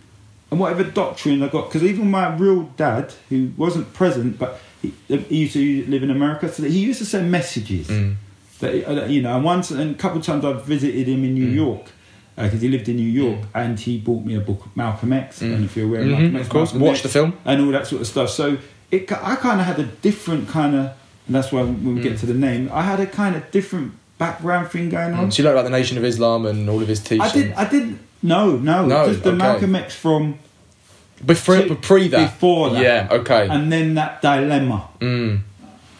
and whatever doctrine I got, because even my real dad, who wasn't present, but he, he used to live in America, so he used to send messages. Mm. That, you know, and once and a couple of times I've visited him in New mm. York because uh, he lived in New York, mm. and he bought me a book of Malcolm X. Mm. And if you're aware of mm-hmm, Malcolm X, of course, Malcolm watch X, the film and all that sort of stuff. So it, I kind of had a different kind of, and that's why when we mm. get to the name, I had a kind of different background thing going on. Mm. So you like like the Nation of Islam and all of his teaching? I did. I didn't. No, no, no just the okay. Malcolm X from before, to, pre that, before that, yeah, okay, and then that dilemma, mm.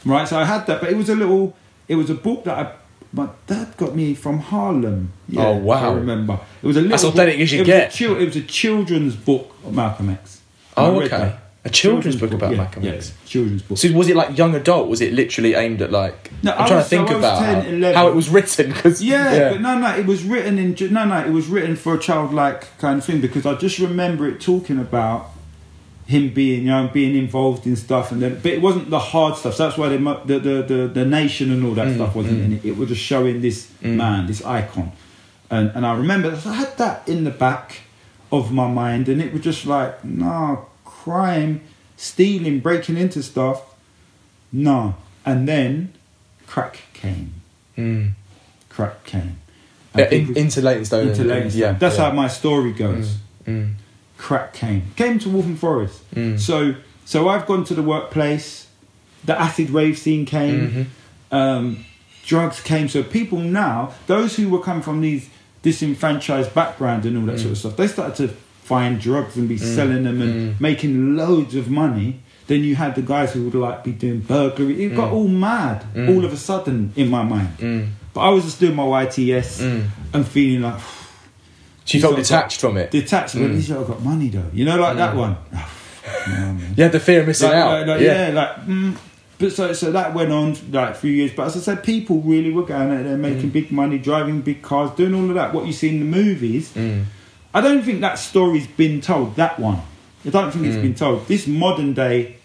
right? So I had that, but it was a little. It was a book that I, my dad got me from Harlem. Yeah, oh, wow. I remember. It was a little That's authentic book. as you it get. Was a, it was a children's book of Malcolm X. Oh, okay. A children's, children's book about yeah, Malcolm yeah, X. children's book. So was it like young adult? Was it literally aimed at like... No, I'm I trying was, to think so about ten, how it was written. Cause, yeah, yeah, but no, no, it was written in... No, no, it was written for a childlike kind of thing, because I just remember it talking about him being young, being involved in stuff, and then, but it wasn't the hard stuff. So that's why they, the, the the the nation and all that mm, stuff wasn't mm. in it. It was just showing this mm. man, this icon, and and I remember I had that in the back of my mind, and it was just like, nah, crime, stealing, breaking into stuff, nah. And then crack came, mm. crack came, yeah, in, into Leytonstone, into Leytonstone. Yeah, that's yeah. how my story goes. Mm, mm. Crack came. Came to Waltham Forest. Mm. So so I've gone to the workplace. The acid rave scene came. Mm-hmm. Um, drugs came. So people now, those who were coming from these disenfranchised backgrounds and all that mm. sort of stuff, they started to find drugs and be mm. selling them and mm. making loads of money. Then you had the guys who would like be doing burglary. It mm. got all mad mm. all of a sudden in my mind. Mm. But I was just doing my Y T S mm. and feeling like... She felt detached got, from it. Detached. Mm. At least I've got money, though. You know, like that one. No, you had the fear of missing like, out. Like, like, yeah. yeah, like... Mm. But so, so that went on like a few years. But as I said, people really were going out there making mm. big money, driving big cars, doing all of that. What you see in the movies, mm. I don't think that story's been told, that one. I don't think mm. it's been told. This modern day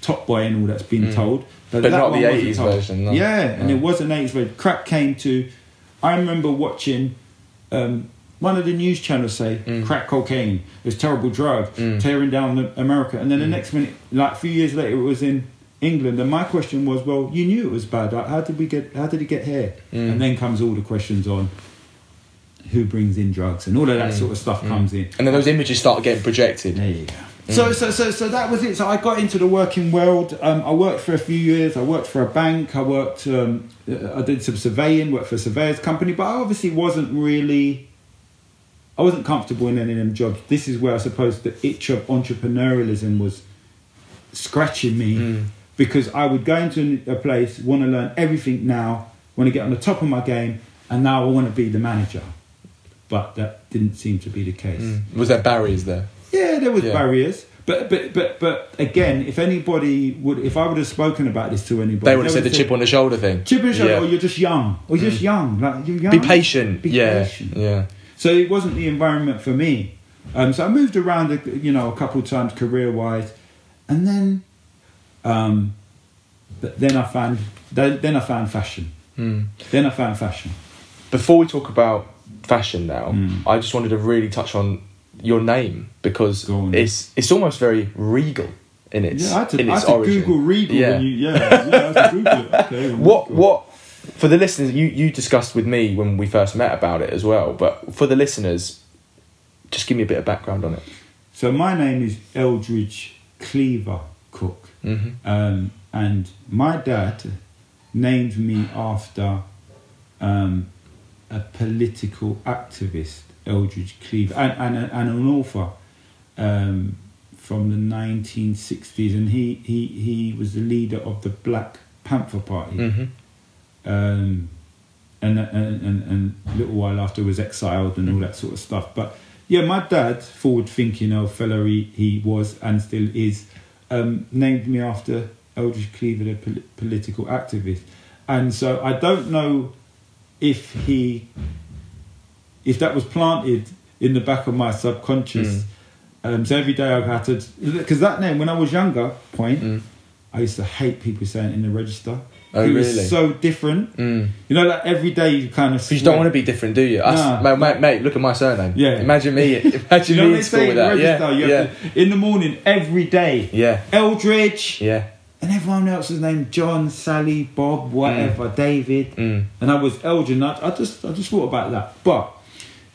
Top Boy and all that's been mm. told. But, but that not one the eighties told. Version. No. Yeah, no. And it was an eighties version. Crap came to... I remember watching... Um, one of the news channels say mm. crack cocaine, this terrible drug, mm. tearing down America, and then mm. the next minute, like a few years later, it was in England. And my question was, well, you knew it was bad. Like, how did we get? How did it get here? Mm. And then comes all the questions on who brings in drugs and all of that mm. sort of stuff mm. comes in, and then those images start getting projected. There you go. Mm. So, so, so, so that was it. So I got into the working world. Um, I worked for a few years. I worked for a bank. I worked. Um, I did some surveying. Worked for a surveyor's company, but I obviously wasn't really. I wasn't comfortable in any of them jobs. This is where I suppose the itch of entrepreneurialism was scratching me mm. because I would go into a place, want to learn everything now, want to get on the top of my game, and now I want to be the manager. But that didn't seem to be the case. Mm. Was there barriers there? Yeah, there was yeah. barriers. But but but but again, if anybody would, if I would have spoken about this to anybody, they would have said the said, chip on the shoulder thing. Chip on the shoulder, yeah. or you're just young, or you're mm. just young. Like you're young. Be patient. Be yeah. patient. Yeah. So it wasn't the environment for me. Um, so I moved around, you know, a couple of times career-wise, and then, um, but then I found then I found fashion. Mm. Then I found fashion. Before we talk about fashion now, mm. I just wanted to really touch on your name because it's it's almost very regal in its yeah. I had to, in its I had to origin. Google regal. Yeah. When you, yeah, yeah. I had to Google it. Okay, what cool. what. For the listeners, you, you discussed with me when we first met about it as well, but for the listeners, just give me a bit of background on it. So my name is Eldridge Cleaver Cook, mm-hmm. um, and my dad named me after um, a political activist, Eldridge Cleaver, and, and, and an author um, from the nineteen sixties, and he, he, he was the leader of the Black Panther Party. Mm-hmm. Um, and, and and and a little while after was exiled and all that sort of stuff. But yeah, my dad, forward thinking old fellow he, he was and still is, um, named me after Eldridge Cleaver, a pol- political activist. And so I don't know if he if that was planted in the back of my subconscious. Mm. Um, so every day I had to, because that name when I was younger point mm. I used to hate people saying it in the register. Oh, it really? Was so different. Mm. You know, like every day you kind of... Swear. You don't want to be different, do you? Nah. I, mate, mate, look at my surname. Yeah. Imagine me. Imagine you know me in school with that. Yeah. You yeah. To, in the morning, every day. Yeah. Eldridge. Yeah. And everyone else's name, John, Sally, Bob, whatever, mm. David. Mm. And I was Eldridge. I, I just I just thought about that. But,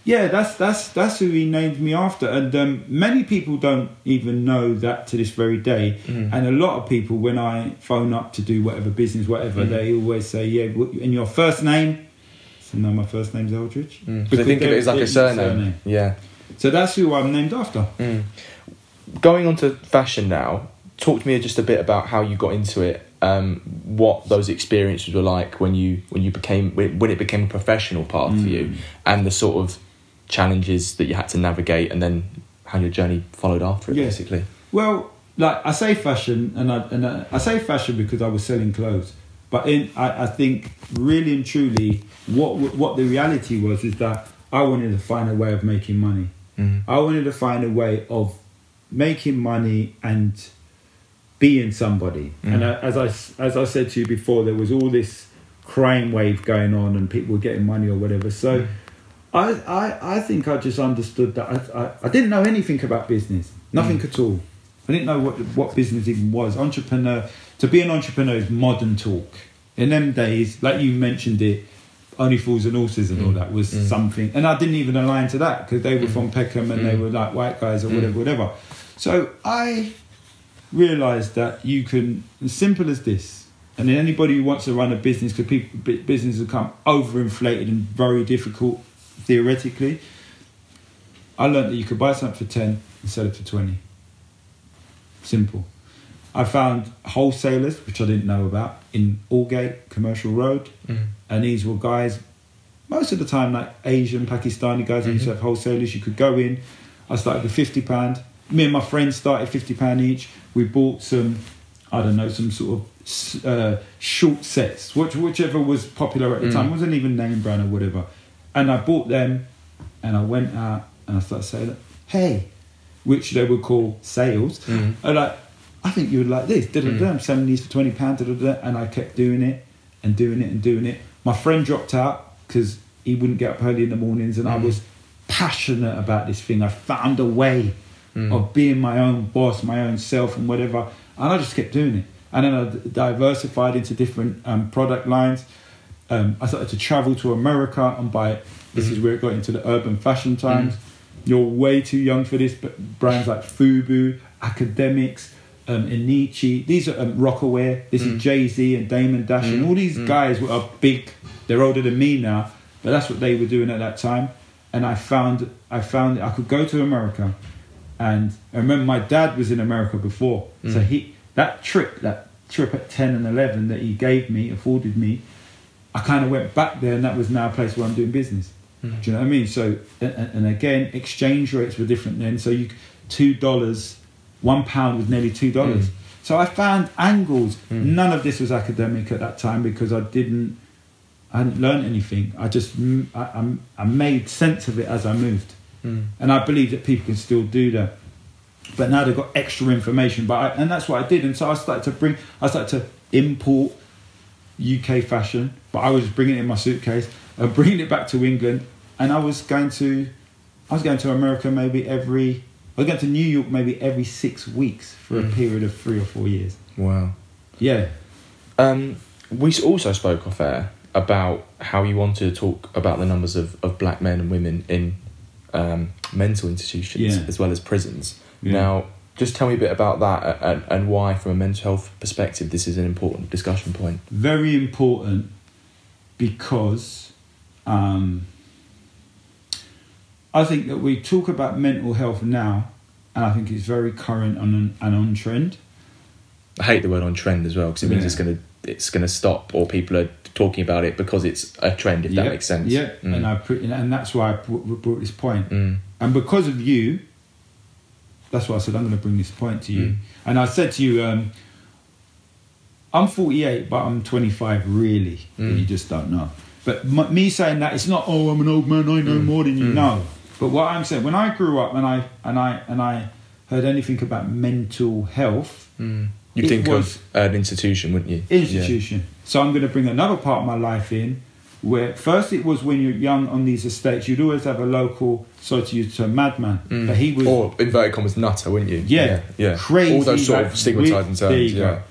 yeah, that's that's that's who he named me after. And um, many people don't even know that to this very day. Mm. And a lot of people, when I phone up to do whatever business, whatever, mm. they always say, yeah, and your first name? So no, my first name's Eldridge. Mm. Because they think of it as like a surname. surname. Yeah. So that's who I'm named after. Mm. Going on to fashion now, talk to me just a bit about how you got into it, um, what those experiences were like when you when you became when it became a professional path mm. for you, and the sort of challenges that you had to navigate, and then how your journey followed after it, yeah. basically. Well, like I say fashion, and I and I, I say fashion because I was selling clothes, but in I, I think really and truly what what the reality was is that I wanted to find a way of making money. Mm. I wanted to find a way of making money and being somebody. Mm. And I, as I as I said to you before, there was all this crime wave going on, and people were getting money or whatever. So. Mm. I, I, I think I just understood that I, I, I didn't know anything about business, nothing mm. at all. I didn't know what what business even was. Entrepreneur, to be an entrepreneur is modern talk. In them days, like you mentioned it, Only Fools and Horses and mm. all that was mm. something. And I didn't even align to that because they were mm. from Peckham and mm. they were like white guys or mm. whatever, whatever. So I realised that you can, as simple as this, and then anybody who wants to run a business, because people, businesses become overinflated and very difficult. Theoretically, I learned that you could buy something for ten and sell it for twenty. Simple. I found wholesalers, which I didn't know about, in Allgate Commercial Road, mm. and these were guys most of the time, like Asian, Pakistani guys, mm-hmm. I used to have wholesalers. You could go in. I started with fifty pounds. Me and my friends started fifty pounds each. We bought some, I don't know, some sort of uh, short sets, which, whichever was popular at the mm. time. It wasn't even name brand or whatever. And I bought them, and I went out, and I started saying, hey, which they would call sales. Mm. And like, I think you would like this. Mm. I'm selling these for twenty pounds. Da, da, da. And I kept doing it and doing it and doing it. My friend dropped out because he wouldn't get up early in the mornings, and mm. I was passionate about this thing. I found a way mm. of being my own boss, my own self and whatever. And I just kept doing it. And then I diversified into different um, product lines. Um, I started to travel to America and buy it. This mm-hmm. is where it got into the urban fashion times. Mm-hmm. You're way too young for this, but brands like FUBU, Academics, um, Inichi, these are um, Rockaware. This mm-hmm. is Jay-Z and Damon Dash mm-hmm. and all these mm-hmm. guys were big. They're older than me now, but that's what they were doing at that time. And I found, I found I could go to America, and I remember my dad was in America before, mm. so he that trip, that trip at ten and eleven that he gave me, afforded me. I kind of went back there, and that was now a place where I'm doing business. Mm. Do you know what I mean? So, and, and again, exchange rates were different then. So, you two dollars, one pound was nearly two dollars. Mm. So I found angles. Mm. None of this was academic at that time because I didn't. I hadn't learned anything. I just I, I made sense of it as I moved, mm. and I believe that people can still do that. But now they've got extra information. But I, and that's what I did. And so I started to bring. I started to import U K fashion, but I was bringing it in my suitcase and bringing it back to England. And I was going to, I was going to America maybe every. I was going to New York maybe every six weeks for mm. a period of three or four years. Wow. Yeah. Um, we also spoke off air about how you wanted to talk about the numbers of, of black men and women in um, mental institutions yeah. as well as prisons. Yeah. Now, just tell me a bit about that and, and why, from a mental health perspective, this is an important discussion point. Very important because um, I think that we talk about mental health now, and I think it's very current and on, and on trend. I hate the word on trend as well because it means yeah. it's going to it's going to stop, or people are talking about it because it's a trend, if yep. that makes sense. Yeah, mm. and I put, and that's why I brought this point. Mm. And because of you, that's why I said I'm going to bring this point to you. Mm. And I said to you, um, I'm forty-eight, but I'm twenty-five, really. Mm. You just don't know. But my, me saying that, it's not, oh, I'm an old man, I know mm. more than you mm. know. But what I'm saying, when I grew up and I and I and I heard anything about mental health. Mm. You think of an institution, wouldn't you? Institution. Yeah. So I'm going to bring another part of my life in, where first it was when you're young on these estates, you'd always have a local, so to use the term, madman. Mm. But he was, or inverted commas, nutter, wouldn't you? Yeah, yeah, yeah. Crazy. All those sort like, of stigmatising terms. Yeah.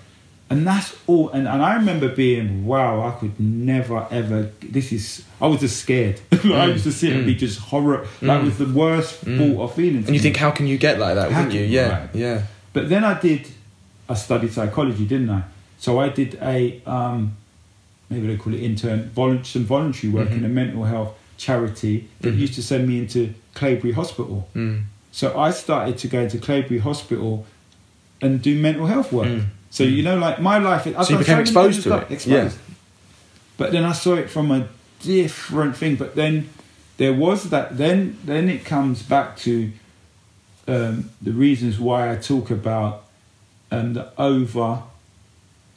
And that's all. And, and I remember being, wow, I could never ever. This is. I was just scared. like, mm. I used to sit mm. and be just horror. Mm. That was the worst mm. thought or feeling. And you me. think, how can you get like that? How wouldn't you? you? Yeah, right. yeah. But then I did. I studied psychology, didn't I? So I did a, um, maybe they call it intern, volu- some voluntary work mm-hmm. in a mental health charity that mm-hmm. used to send me into Claybury Hospital. Mm. So I started to go into Claybury Hospital and do mental health work. Mm. So, you know, like my life... I've so you became exposed to it. Exposed. Yeah. But then I saw it from a different thing. But then there was that... Then, then it comes back to um, the reasons why I talk about and the over,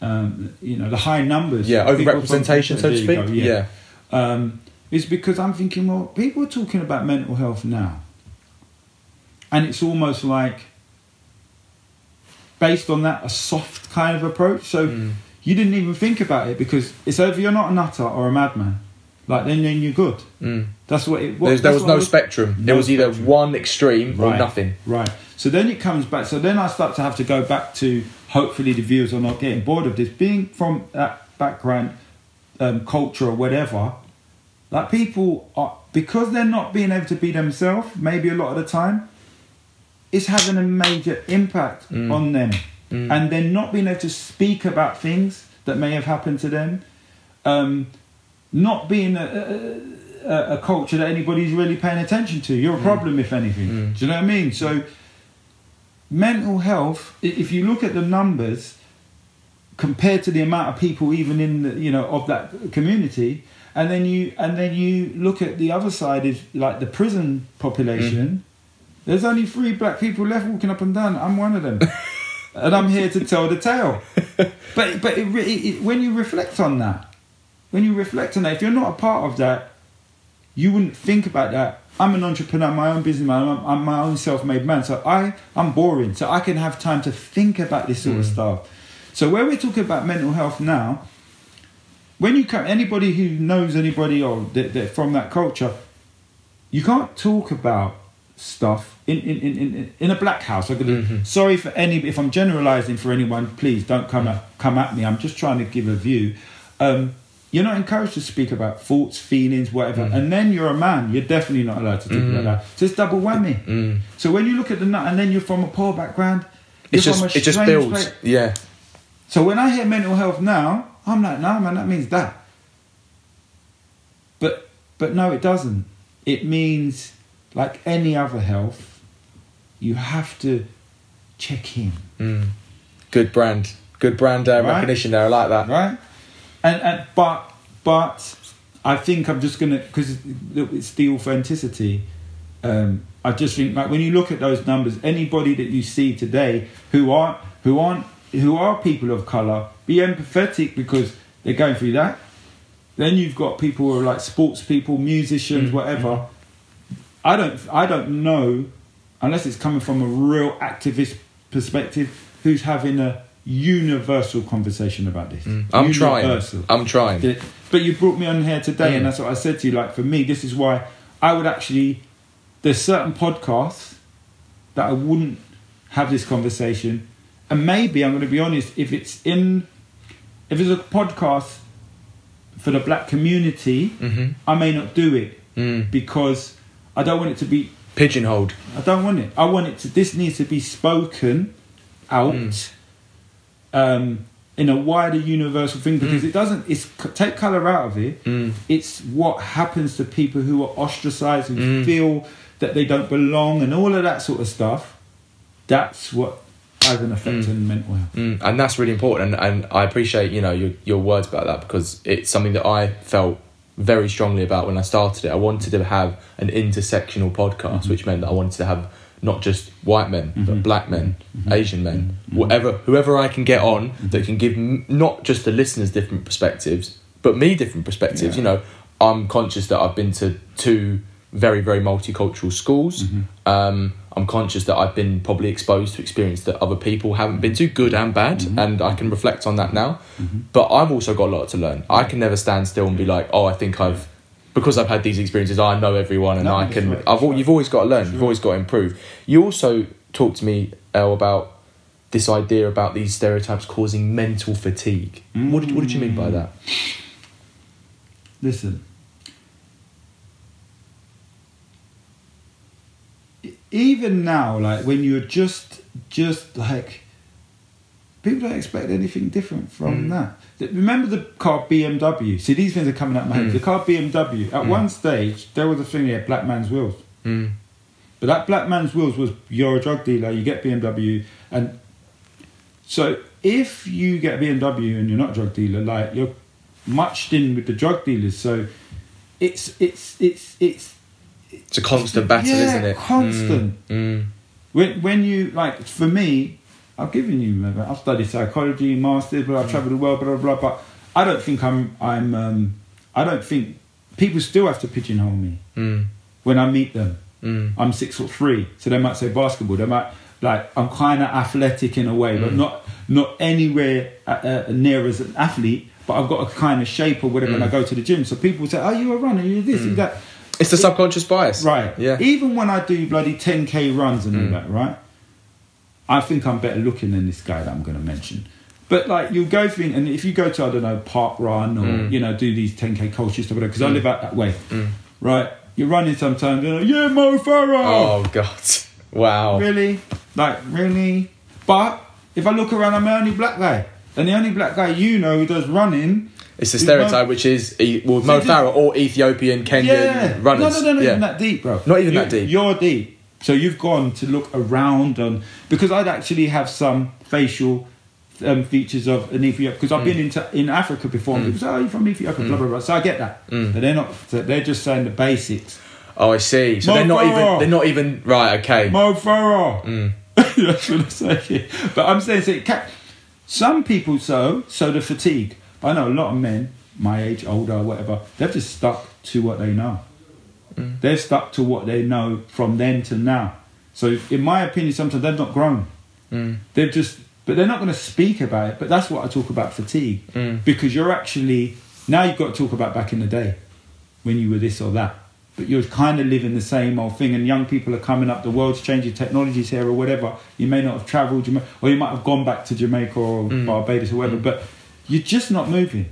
um, you know, the high numbers. Yeah, over-representation, so to speak. Go, yeah. yeah. Um, it's because I'm thinking, well, people are talking about mental health now. And it's almost like, based on that, a soft kind of approach. So mm. you didn't even think about it because it's either you're not a nutter or a madman. Like, then, then you're good. Mm. That's what it was. There was no was, spectrum. No there was either spectrum. one extreme right. or nothing. Right. So then it comes back. So then I start to have to go back to, hopefully the viewers are not getting bored of this, being from that background, um, culture or whatever, like people are, because they're not being able to be themselves, maybe a lot of the time, it's having a major impact mm. on them. Mm. And they're not being able to speak about things that may have happened to them. Um, not being a, a, a culture that anybody's really paying attention to. You're a problem, mm. if anything. Mm. Do you know what I mean? So... mental health, if you look at the numbers compared to the amount of people even in the, you know, of that community, And then you and then you look at the other side is like the prison population. Mm. There's only three black people left walking up and down. I'm one of them, and I'm here to tell the tale. But but it, it, it, when you reflect on that, when you reflect on that, if you're not a part of that, you wouldn't think about that. I'm an entrepreneur, my own businessman, I'm, I'm my own self-made man. So I I'm boring, so I can have time to think about this sort mm. of stuff. So when we're talking about mental health now. When you come, anybody who knows anybody or that, that from that culture, you can't talk about stuff in in, in, in, in a black house. I'm gonna, mm-hmm. Sorry for any if I'm generalising for anyone, please don't come at, come at me. I'm just trying to give a view. Um, you're not encouraged to speak about thoughts, feelings, whatever. Mm-hmm. And then you're a man. You're definitely not allowed to talk mm-hmm. about that. So it's double whammy. Mm-hmm. So when you look at the nut, and then you're from a poor background, it's just it just builds. Place. Yeah. So when I hear mental health now. I'm like, no, man, that means that. But but no, it doesn't. It means, like any other health, you have to check in. Mm. Good brand. Good brand uh, right? recognition there. I like that. Right? And, and But but I think I'm just going to... Because it's the authenticity. Um, I just think, like, when you look at those numbers, anybody that you see today who aren't who aren't... who are people of colour, be empathetic because they're going through that. Then you've got people who are like sports people, musicians, mm-hmm. whatever. I don't I don't know, unless it's coming from a real activist perspective, who's having a universal conversation about this. Mm. I'm universal. trying. I'm trying. But you brought me on here today mm. and that's what I said to you. Like for me, this is why I would actually... There's certain podcasts that I wouldn't have this conversation. And maybe, I'm going to be honest, if it's in, if it's a podcast for the black community, mm-hmm. I may not do it mm. because I don't want it to be... Pigeonholed. I don't want it. I want it to... This needs to be spoken out mm. um, in a wider universal thing because mm. it doesn't... It's take colour out of it. Mm. It's what happens to people who are ostracised and mm. feel that they don't belong and all of that sort of stuff. That's what... has an effect mm. on mental health. Mm. And that's really important. And, and I appreciate, you know, your, your words about that because it's something that I felt very strongly about when I started it. I wanted to have an intersectional podcast, mm-hmm. which meant that I wanted to have not just white men, mm-hmm. but black men, mm-hmm. Asian men, mm-hmm. whatever, whoever I can get on mm-hmm. that can give m- not just the listeners different perspectives, but me different perspectives. Yeah. You know, I'm conscious that I've been to two very, very multicultural schools. Mm-hmm. Um, I'm conscious that I've been probably exposed to experience that other people haven't been to, good and bad, mm-hmm. and I can reflect on that now. Mm-hmm. But I've also got a lot to learn. I can never stand still and be like, oh, I think I've... Because I've had these experiences, I know everyone and no, I can... Right. I've, you've always got to learn. Sure. You've always got to improve. You also talked to me, El, about this idea about these stereotypes causing mental fatigue. Mm. What did, what did you mean by that? Listen... Even now, like when you're just, just like, people don't expect anything different from mm. that. Remember the car B M W? See, these things are coming out my head. Mm. The car B M W, at mm. one stage, there was a thing here, black man's wheels. Mm. But that black man's wheels was, you're a drug dealer, you get B M W. And so if you get a B M W and you're not a drug dealer, like you're matched in with the drug dealers. So it's, it's, it's, it's, It's a constant battle, yeah, isn't it? Constant. Mm, mm. When when you like, for me, I've given you. I've studied psychology, masters, but I've mm. travelled the world, blah blah blah. But I don't think I'm. I'm. Um, I don't think people still have to pigeonhole me mm. when I meet them. Mm. I'm six foot three, so they might say basketball. They might like I'm kind of athletic in a way, mm. but not not anywhere uh, near as an athlete. But I've got a kind of shape or whatever mm. when I go to the gym. So people say, "Oh, you're a runner. You're this. Mm. You're that." It's the subconscious bias. Right. Yeah. Even when I do bloody ten K runs and mm. all that, right? I think I'm better looking than this guy that I'm going to mention. But like you'll go through, and if you go to, I don't know, park run or, mm. you know, do these ten K cultures or whatever, because mm. I live out that way, mm. right? You're running sometimes, you're like, yeah, Mo Farah! Oh, God. Wow. Really? Like, really? But if I look around, I'm the only black guy. And the only black guy you know who does running... It's the stereotype, Mo, which is well, Mo Farah or Ethiopian, Kenyan yeah. runners. No, no, no, not yeah. even that deep, bro. Not even you're, that deep. You're deep. So you've gone to look around on... Because I'd actually have some facial um, features of an Ethiopian, because I've mm. been into, in Africa before, and mm. people say, oh, you're from Ethiopia, mm. blah, blah, blah. So I get that. Mm. But they're not, they're just saying the basics. Oh, I see. So Mo they're not Farah. even, they're not even, right, okay. Mo Farah. Mm. That's what I'm saying. But I'm saying, so it ca- some people, so, so the fatigue. I know a lot of men, my age, older, whatever, they've just stuck to what they know. Mm. They've stuck to what they know from then to now. So in my opinion, sometimes they've not grown. Mm. They've just, but they're not going to speak about it. But that's what I talk about fatigue, mm. because you're actually, now you've got to talk about back in the day when you were this or that. But you're kind of living the same old thing, and young people are coming up, the world's changing, technology's here or whatever. You may not have travelled, or you might have gone back to Jamaica or mm. Barbados or whatever, mm. but you're just not moving.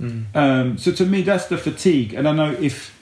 Mm. Um, so to me, that's the fatigue. And I know if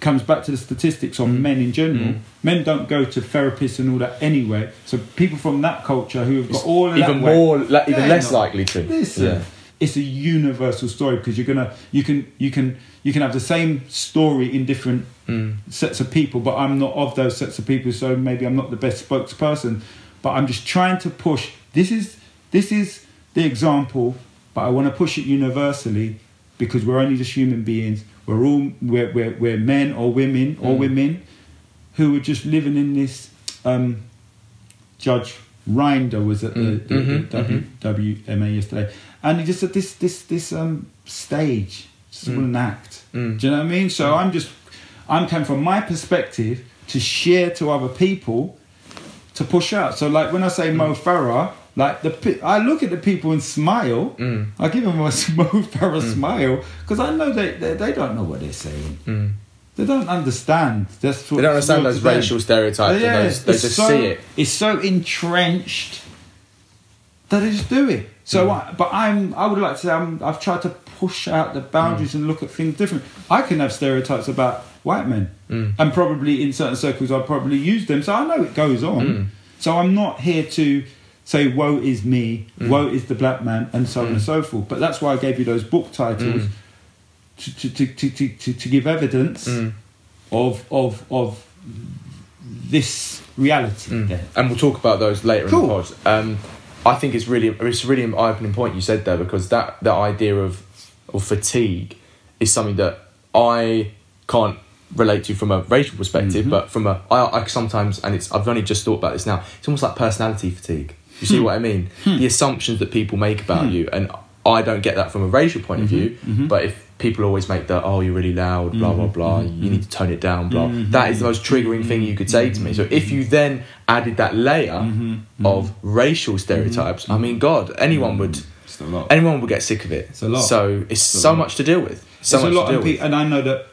comes back to the statistics on mm. men in general, mm. men don't go to therapists and all that anyway. So people from that culture who have got it's all of even that more, way, la- even less not, likely to. Listen, yeah. It's a universal story, because you're gonna, you can, you can, you can have the same story in different mm. sets of people. But I'm not of those sets of people, so maybe I'm not the best spokesperson. But I'm just trying to push. This is this is the example, but I want to push it universally, because we're only just human beings. We're all we're we're, we're men or women or mm. women who are just living in this. Um, Judge Rinder was at the, mm. the, mm-hmm. the w, mm-hmm. W M A yesterday, and he just said this this this um stage. Just mm. an act. Mm. Do you know what I mean? So mm. I'm just, I'm coming from my perspective to share to other people to push out. So like when I say mm. Mo Farah, like the I look at the people and smile. Mm. I give them a Mo Farah mm. smile, because I know they, they they don't know what they're saying. Mm. They don't understand. That's they don't understand those racial stereotypes. Yeah, and those, they just so, see it. It's so entrenched that they just do it. So, mm. I, but I'm I would like to say I'm, I've tried to push out the boundaries mm. and look at things differently. I can have stereotypes about white men, mm. and probably in certain circles I probably use them, so I know it goes on. Mm. So I'm not here to say woe is me, mm. woe is the black man, and so mm. on and so forth. But that's why I gave you those book titles, mm. to, to, to, to, to, to give evidence mm. of of of this reality. Mm. There. And we'll talk about those later cool. in the pod. Um, I think it's really it's really an eye-opening point you said there, because that that idea of or fatigue is something that I can't relate to from a racial perspective, mm-hmm. but from a I, I sometimes, and it's I've only just thought about this now, it's almost like personality fatigue. You see what I mean? The assumptions that people make about you, and I don't get that from a racial point mm-hmm. of view, mm-hmm. but if people always make that, oh, you're really loud, blah, blah, blah, mm-hmm. you need to tone it down, blah, mm-hmm. that is the most triggering mm-hmm. thing you could say to me. So if you then added that layer mm-hmm. of racial stereotypes, mm-hmm. I mean, God, anyone would... A lot. Anyone will get sick of it. It's a lot. So it's, it's so much to deal with. So it's much a lot to deal pe- with. And I know that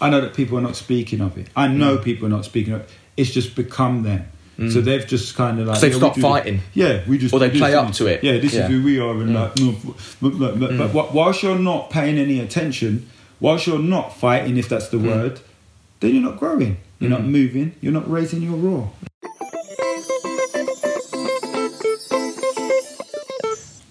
I know that people are not speaking of it. I know mm. people are not speaking of it. It's just become them. Mm. So they've just kind of like so they've yeah, stopped fighting. This. Yeah, we just or they play up to it. Yeah, this yeah. is who we are. And mm. like, no, but, but, but, mm. but whilst you're not paying any attention, whilst you're not fighting, if that's the mm. word, then you're not growing. You're mm. not moving. You're not raising your roar.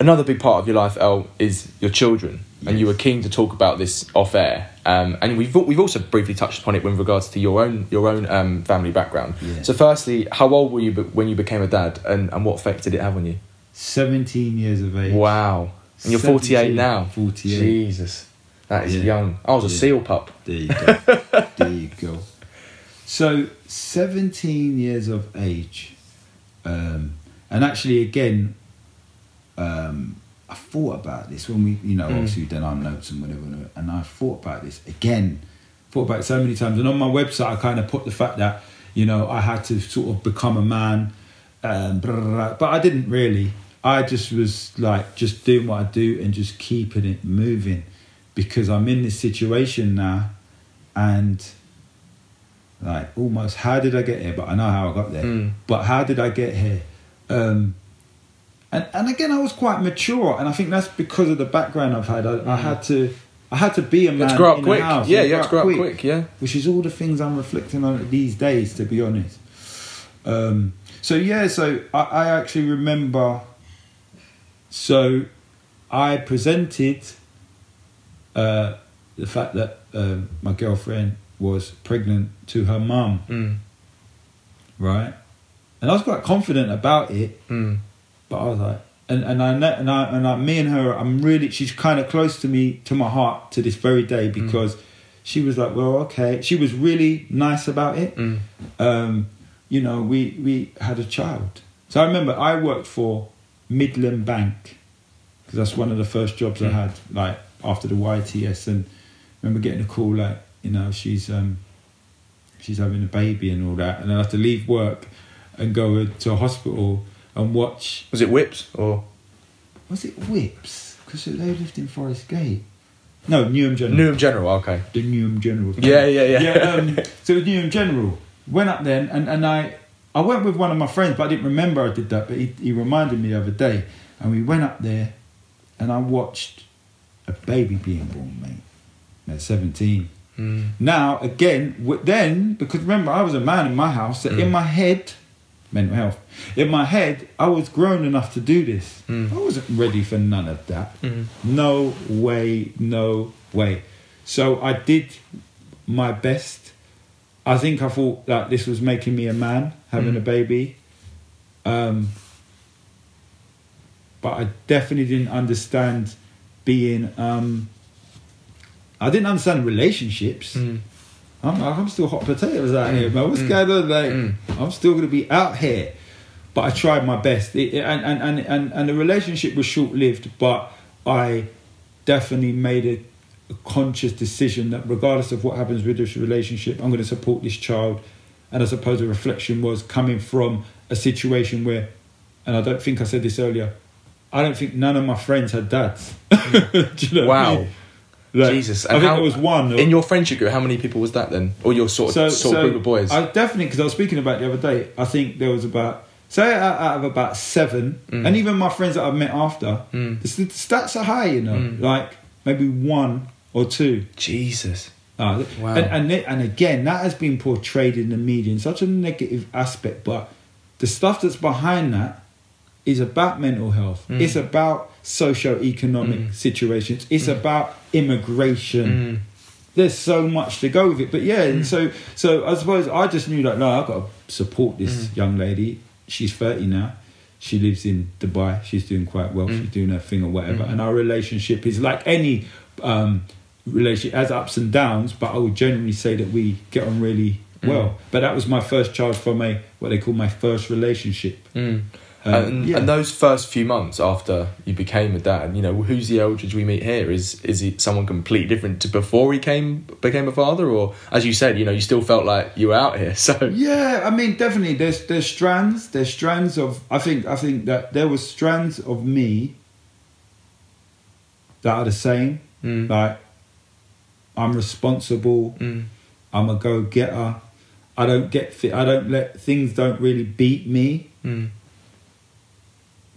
Another big part of your life, El, is your children, yes. and you were keen to talk about this off air. Um, and we've we've also briefly touched upon it with regards to your own your own um, family background. Yeah. So, firstly, how old were you when you became a dad, and, and what effect did it have on you? Seventeen years of age. Wow, and you're forty-eight now. Forty-eight. Jesus, that is yeah. young. I was yeah. a seal pup. There you go. There you go. So, seventeen years of age, um, and actually, again. Um, I thought about this when we, you know, mm. obviously we've done our notes and whatever, and I thought about this again, thought about it so many times. And on my website, I kind of put the fact that, you know, I had to sort of become a man, um, blah, blah, blah. But I didn't really. I just was like, just doing what I do and just keeping it moving, because I'm in this situation now and like almost, how did I get here? But I know how I got there. Mm. But how did I get here? Um, And and again, I was quite mature, and I think that's because of the background I've had. I, mm. I had to, I had to be a man. You had to grow up quick. House, yeah, you had to grow up quick. quick. Yeah, which is all the things I'm reflecting on these days, to be honest. Um, so yeah, so I, I actually remember. So, I presented uh, the fact that um, my girlfriend was pregnant to her mum, mm. right, and I was quite confident about it. Mm. But I was like, and and I know, and I and I, me and her, I'm really, she's kind of close to me, to my heart, to this very day, because mm. she was like, well, okay. She was really nice about it. Mm. Um, you know, we we had a child. So I remember I worked for Midland Bank, because that's one of the first jobs mm. I had, like after the Y T S, and I remember getting a call like, you know, she's um, she's having a baby and all that, and I had to leave work and go to a hospital and watch. Was it Whips or? Was it Whips? Because they lived in Forest Gate. No, Newham General. Newham General, okay. The Newham General. Yeah, yeah, yeah. yeah um, so it was Newham General. Went up then, and, and I I went with one of my friends, but I didn't remember I did that, but he, he reminded me the other day. And we went up there, and I watched a baby being born, mate. At seventeen. Mm. Now, again, then, because remember, I was a man in my house, that mm. in my head, mental health, in my head, I was grown enough to do this. Mm. I wasn't ready for none of that. Mm. No way, no way. So I did my best. I think I thought that this was making me a man, having mm. a baby. Um, but I definitely didn't understand being... Um, I didn't understand relationships. Mm. I'm like, I'm still hot potatoes out mm. here, man. What's mm. going on? Like, mm. I'm still going to be out here. But I tried my best. It, and, and, and, and, and the relationship was short-lived, but I definitely made a, a conscious decision that regardless of what happens with this relationship, I'm going to support this child. And I suppose the reflection was coming from a situation where, and I don't think I said this earlier, I don't think none of my friends had dads. Mm. Do you know wow. what I mean? Like, Jesus, and I think how, it was one or, in your friendship group. How many people was that then, or your sort of so, sort so of group of boys? I definitely, because I was speaking about it the other day. I think there was about say out, out of about seven, mm. and even my friends that I've met after, mm. the, the stats are high. You know, mm. like maybe one or two. Jesus, uh, wow. And, and and again, that has been portrayed in the media in such a negative aspect. But the stuff that's behind that is about mental health. Mm. It's about socio-economic mm. situations. It's mm. about immigration. Mm. There's so much to go with it. But yeah, mm. and so so I suppose I just knew like, no, I've got to support this mm. young lady. She's thirty now. She lives in Dubai. She's doing quite well. Mm. She's doing her thing or whatever. Mm. And our relationship is like any um, relationship, has ups and downs, but I would generally say that we get on really mm. well. But that was my first child from a, what they call my first relationship. Mm. Um, and, yeah. and those first few months after you became a dad, you know, who's the Eldridge we meet here? Is is he someone completely different to before he came became a father? Or, as you said, you know, you still felt like you were out here. So yeah, I mean, definitely, there's there's strands, there's strands of. I think I think that there was strands of me that are the same. Mm. Like, I'm responsible. Mm. I'm a go getter. I don't get. Th- I don't let things don't really beat me. Mm.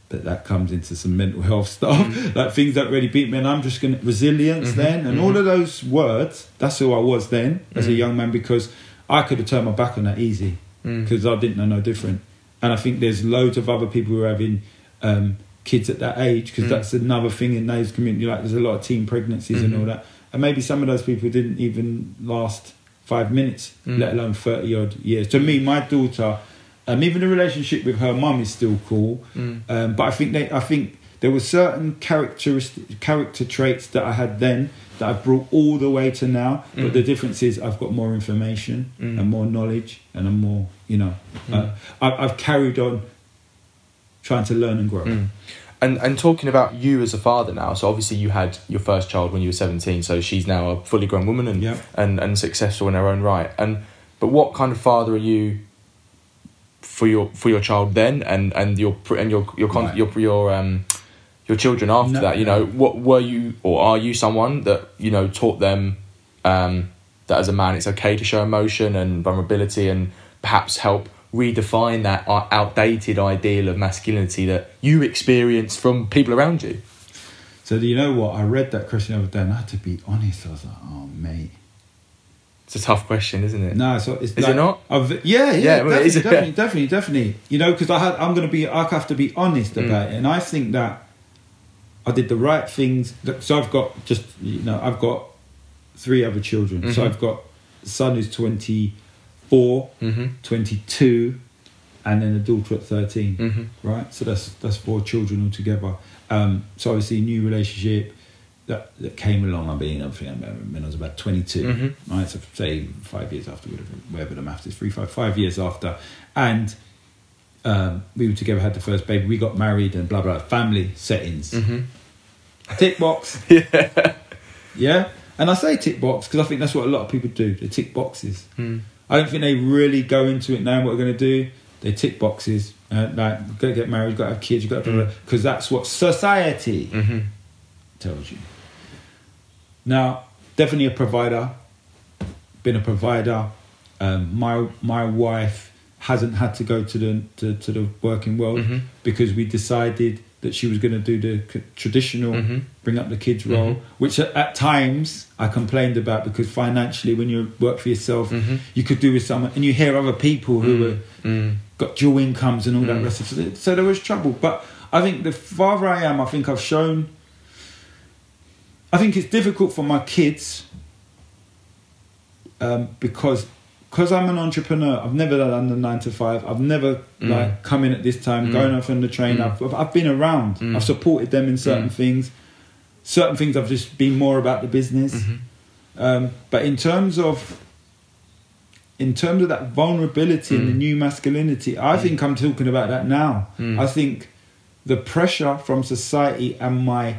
That, that comes into some mental health stuff, mm. like things that really beat me, and I'm just gonna resilience mm-hmm. then and mm-hmm. all of those words. That's who I was then mm. as a young man, because I could have turned my back on that easy because mm. I didn't know no different. And I think there's loads of other people who are having um, kids at that age, because mm. that's another thing in those community. Like, there's a lot of teen pregnancies mm-hmm. and all that, and maybe some of those people didn't even last five minutes, mm. let alone thirty odd years. To me, my daughter. Um, even the relationship with her mum is still cool, mm. um, but I think they, I think there were certain characteristic character traits that I had then that I brought all the way to now. Mm. But the difference is I've got more information mm. and more knowledge, and I'm more, you know, mm. uh, I, I've carried on trying to learn and grow. Mm. And and talking about you as a father now, so obviously you had your first child when you were seventeen, so she's now a fully grown woman and yep. and, and successful in her own right. And but what kind of father are you? For your for your child then, and, and your and your your con- right. your your um your children after no, that, you know, no. what were you or are you someone that, you know, taught them um, that as a man it's okay to show emotion and vulnerability, and perhaps help redefine that outdated ideal of masculinity that you experienced from people around you? So do you know what? I read that question the other day, and I had to be honest. I was like, oh mate. It's a tough question, isn't it? No, so it's is like, it not? I've, yeah, yeah, yeah well, definitely, is definitely, yeah. definitely, definitely. You know, because I had, I'm gonna be, I have to be honest mm. about it, and I think that I did the right things. So I've got just, you know, I've got three other children. Mm-hmm. So I've got a son who's twenty-four, mm-hmm. twenty-two, and then a daughter at thirteen, mm-hmm. right? So that's that's four children altogether. Um, so obviously, new relationship that, that came along. I mean, obviously, when I was about twenty-two, mm-hmm. right? So say five years after, whatever the math is, three, five, five years after, and um, we were together, had the first baby, we got married, and blah blah. Family settings, mm-hmm. tick box, yeah, yeah. And I say tick box because I think that's what a lot of people do. They tick boxes. Mm. I don't think they really go into it now what we're going to do. They tick boxes. Uh, like, got to get married, got to have kids, got to have... Mm. Because that's what society mm-hmm. tells you. Now, definitely a provider. Been a provider. Um, my my wife hasn't had to go to the to, to the working world mm-hmm. because we decided that she was going to do the traditional mm-hmm. bring up the kids role, mm-hmm. which at, at times I complained about because financially when you work for yourself, mm-hmm. you could do with someone, and you hear other people who mm. were, mm. got dual incomes and all mm. that rest of it. So there was trouble. But I think the father I am, I think I've shown, I think it's difficult for my kids um, because because I'm an entrepreneur. I've never done the nine to five. I've never mm. like come in at this time, mm. going off on the train. Mm. I've, I've been around. Mm. I've supported them in certain mm. things. Certain things I've just been more about the business. Mm-hmm. Um, but in terms of, in terms of that vulnerability mm. and the new masculinity, I mm. think I'm talking about that now. Mm. I think the pressure from society and my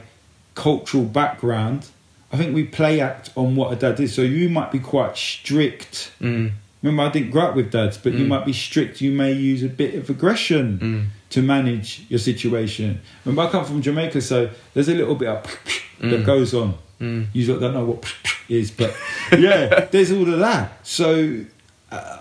cultural background, I think we play act on what a dad is. So you might be quite strict. Mm. Remember, I didn't grow up with dads, but mm. you might be strict. You may use a bit of aggression mm. to manage your situation. Remember, I come from Jamaica, so there's a little bit of mm. that goes on. Mm. You don't know what is, but yeah, there's all of that. So uh,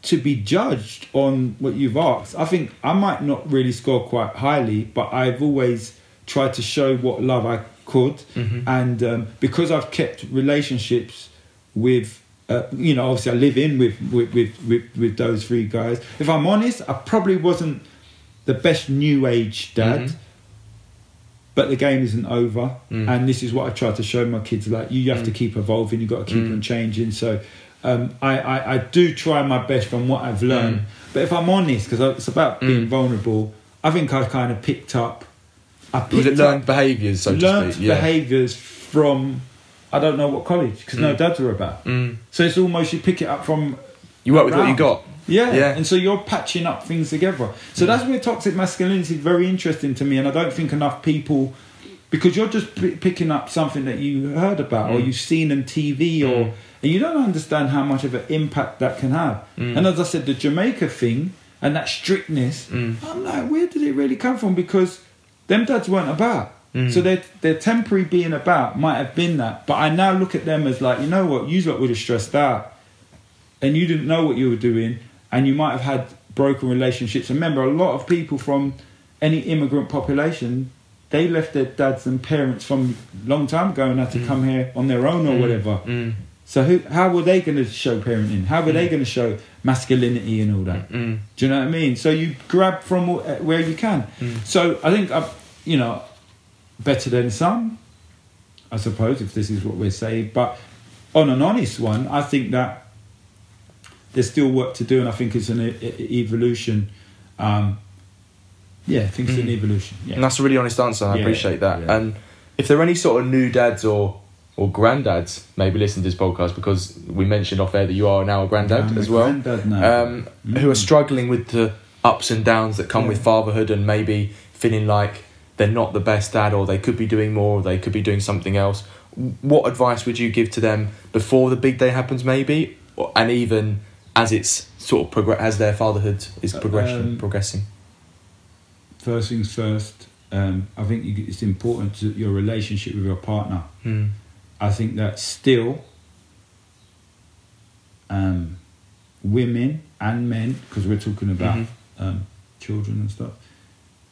to be judged on what you've asked, I think I might not really score quite highly, but I've always tried to show what love I could. Mm-hmm. And um, because I've kept relationships with... Uh, you know, obviously I live in with with, with with with those three guys. If I'm honest, I probably wasn't the best new age dad, mm-hmm. but the game isn't over. Mm. And this is what I try to show my kids, like, you have mm. to keep evolving, you've got to keep mm. on changing. So um, I, I, I do try my best from what I've learned. Mm. But if I'm honest, because it's about mm. being vulnerable, I think I've kind of picked up... I picked Was it learned behaviours, so learned to speak? Learned behaviours yeah. from... I don't know what college, because mm. no dads are about. Mm. So it's almost you pick it up from... You work with around. What you got. Yeah. yeah, and so you're patching up things together. So mm. that's where toxic masculinity is very interesting to me, and I don't think enough people... Because you're just p- picking up something that you heard about mm. or you've seen on T V, mm. or and you don't understand how much of an impact that can have. Mm. And as I said, the Jamaica thing and that strictness, mm. I'm like, where did it really come from? Because them dads weren't about. Mm. So their their temporary being about might have been that, but I now look at them as like, you know what, you lot would have stressed out, and you didn't know what you were doing, and you might have had broken relationships. Remember, a lot of people from any immigrant population, they left their dads and parents from a long time ago and had to mm. come here on their own or mm. whatever. Mm. So who, how were they going to show parenting? How were mm. they going to show masculinity and all that? Mm. Do you know what I mean? So you grab from where you can. Mm. So I think I've, you know. Better than some, I suppose, if this is what we're saying. But on an honest one, I think that there's still work to do, and I think it's an e- e- evolution. Um, yeah, I think it's mm. an evolution. Yeah. And that's a really honest answer, and I yeah, appreciate that. Yeah. And if there are any sort of new dads or or granddads maybe listening to this podcast, because we mentioned off air that you are now a granddad I'm as a well, granddad now. Um, mm. who are struggling with the ups and downs that come yeah. with fatherhood and maybe feeling like they're not the best dad, or they could be doing more, or they could be doing something else. What advice would you give to them before the big day happens, maybe, or, and even as it's sort of progress, as their fatherhood is progression um, progressing? First things first, um, I think you, it's important to your relationship with your partner. Mm. I think that still, um, women and men, because we're talking about mm-hmm. um, children and stuff.